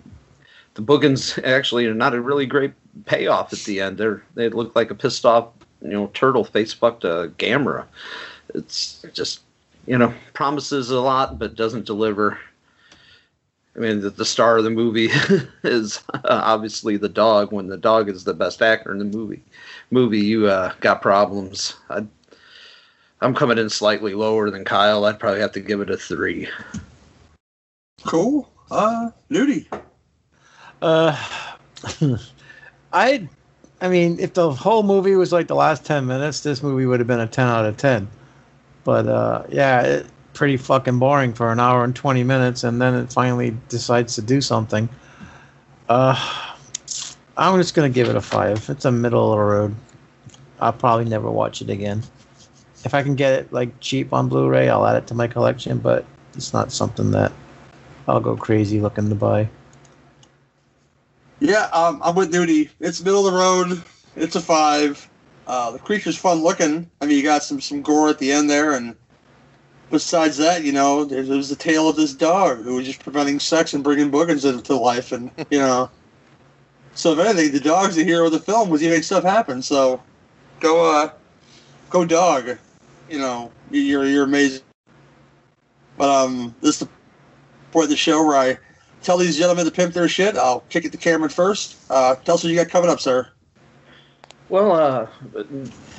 the Boogens actually are not a really great payoff at the end. They're, they look like a pissed off, you know, turtle face fucked a Gamera. It's just, you know, promises a lot, but doesn't deliver. I mean, the, the star of the movie is uh, obviously the dog. When the dog is the best actor in the movie, movie you uh, got problems. I'd, I'm coming in slightly lower than Kyle. I'd probably have to give it a three. Cool. Uh, Nudie. Uh, I, I mean, if the whole movie was like the last ten minutes, this movie would have been a ten out of ten. But uh, yeah, it, pretty fucking boring for an hour and twenty minutes, and then it finally decides to do something. Uh, I'm just gonna give it a five. It's a middle of the road. I'll probably never watch it again. If I can get it like cheap on Blu-ray, I'll add it to my collection. But it's not something that I'll go crazy looking to buy. Yeah, um, I'm with Nudie. It's middle of the road. It's a five. Uh, the creature's fun looking. I mean, you got some, some gore at the end there, and besides that, you know, there's, there's the tale of this dog who was just preventing sex and bringing boogans into life, and, you know. So, if anything, the dog's the hero of the film was he made stuff happen, so go, uh, go dog. You know, you're, you're amazing. But, um, this is the point of the show where I tell these gentlemen to pimp their shit. I'll kick it to Cameron first. Uh, tell us what you got coming up, sir. Well, uh,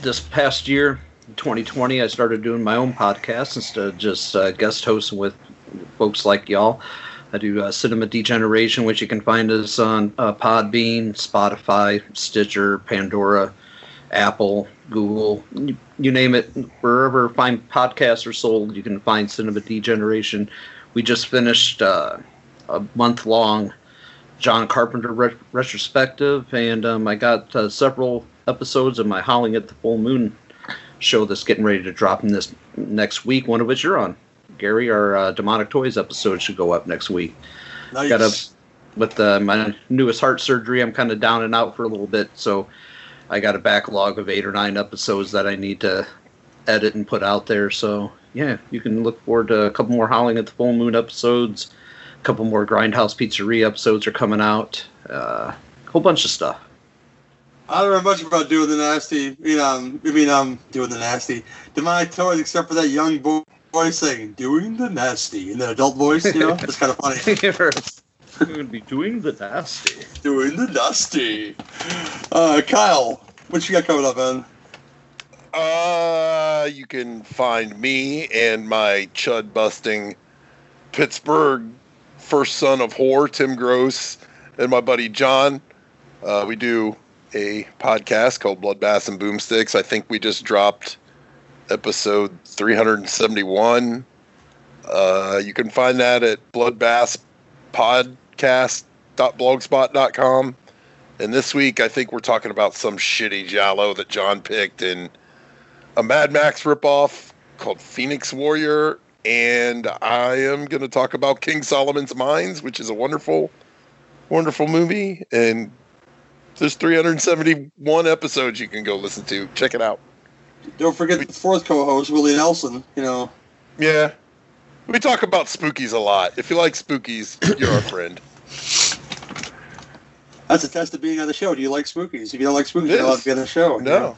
this past year, twenty twenty, I started doing my own podcast instead of just uh, guest hosting with folks like y'all. I do uh, Cinema Degeneration, which you can find us on uh, Podbean, Spotify, Stitcher, Pandora, Apple, Google, you, you name it. Wherever fine podcasts are sold, you can find Cinema Degeneration. We just finished uh, a month-long John Carpenter ret- retrospective, and um, I got uh, several episodes of my Howling at the Full Moon show that's getting ready to drop in this next week, one of which you're on. Gary, our uh, Demonic Toys episode should go up next week. Nice. Got up with uh, my newest heart surgery. I'm kind of down and out for a little bit, so I got a backlog of eight or nine episodes that I need to edit and put out there. So, yeah, you can look forward to a couple more Howling at the Full Moon episodes. A couple more Grindhouse Pizzeria episodes are coming out. A uh, whole bunch of stuff. I don't know much about doing the nasty. You know, I mean, I'm doing the nasty. Demonic Toys, except for that young boy. Voice saying, doing the nasty, in an adult voice, you know? It's kind of funny. We're going to be doing the nasty. Doing the nasty. Uh, Kyle, what you got coming up, man? Uh, you can find me and my chud-busting Pittsburgh first son of whore, Tim Gross, and my buddy John. Uh, we do a podcast called Bloodbaths and Boomsticks. I think we just dropped episode three hundred seventy-one. Uh, you can find that at bloodbath podcast dot blogspot dot com. And this week, I think we're talking about some shitty giallo that John picked and a Mad Max ripoff called Phoenix Warrior. And I am going to talk about King Solomon's Mines, which is a wonderful, wonderful movie. And there's three hundred seventy-one episodes you can go listen to. Check it out. Don't forget the fourth co-host, Willie Nelson, you know. Yeah. We talk about spookies a lot. If you like spookies, you're our friend. That's a test of being on the show. Do you like spookies? If you don't like spookies, you don't have to be on the show. No.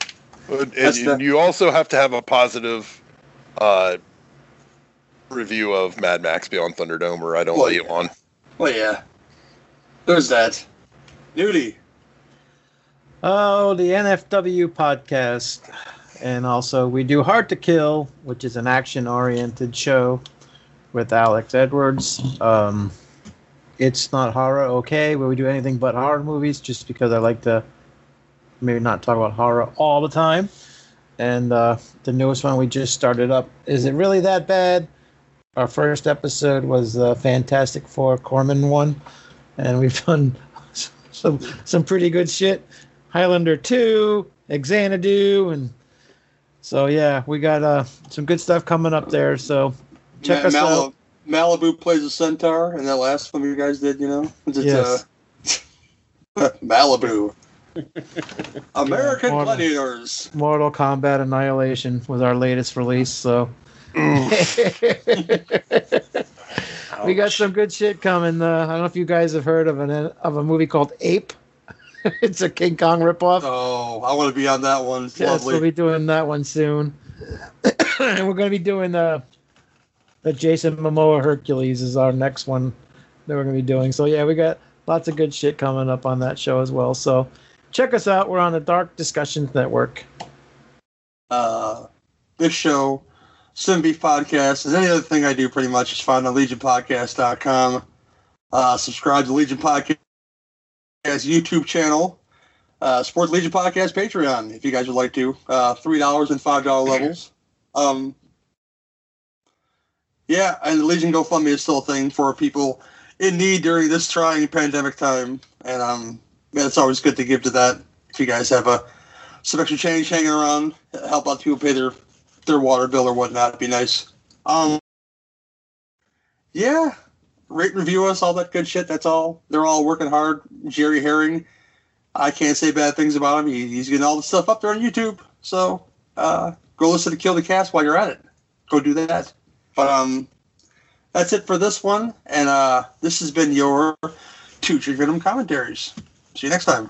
You know? And, and the... you also have to have a positive uh, review of Mad Max Beyond Thunderdome, or I don't well, let you on. Well, yeah. There's that. Nudie. Oh, the N F W Podcast. And also, we do Hard to Kill, which is an action-oriented show with Alex Edwards. Um, it's not horror, okay, where we do anything but horror movies, just because I like to maybe not talk about horror all the time. And uh, the newest one we just started up, Is It Really That Bad? Our first episode was the Fantastic Four Corman one, and we've done some, some pretty good shit. Highlander two, Xanadu, and... So, yeah, we got uh, some good stuff coming up there, so check yeah, us Malib- out. Malibu plays a centaur, and that last one you guys did, you know? It's, yes. Uh, Malibu. American yeah, Mortal, Gladiators. Mortal Kombat Annihilation was our latest release, so. We got some good shit coming. Uh, I don't know if you guys have heard of, an, of a movie called Ape. It's a King Kong ripoff. Oh, I want to be on that one. It's yes, lovely. We'll be doing that one soon. And we're going to be doing the, the Jason Momoa Hercules is our next one that we're going to be doing. So, yeah, we got lots of good shit coming up on that show as well. So check us out. We're on the Dark Discussions Network. Uh, this show, Simbi Podcast, is any other thing I do pretty much is found on legion podcast dot com. Uh, subscribe to Legion Podcast. YouTube channel, uh, Sports Legion Podcast Patreon, if you guys would like to. Uh, three dollars and five dollars levels. Um, yeah, and the Legion GoFundMe is still a thing for people in need during this trying pandemic time. And um, man, it's always good to give to that. If you guys have uh, some extra change hanging around, help out people pay their, their water bill or whatnot. It'd be nice. Um, yeah. Rate, review us, all that good shit. That's all. They're all working hard. Jerry Herring I can't say bad things about him. He, he's getting all the stuff up there on YouTube. So uh, go listen to Kill the Cast while you're at it. Go do that. But um, that's it for this one. And uh, this has been your two Drink Minimum commentaries. See you next time.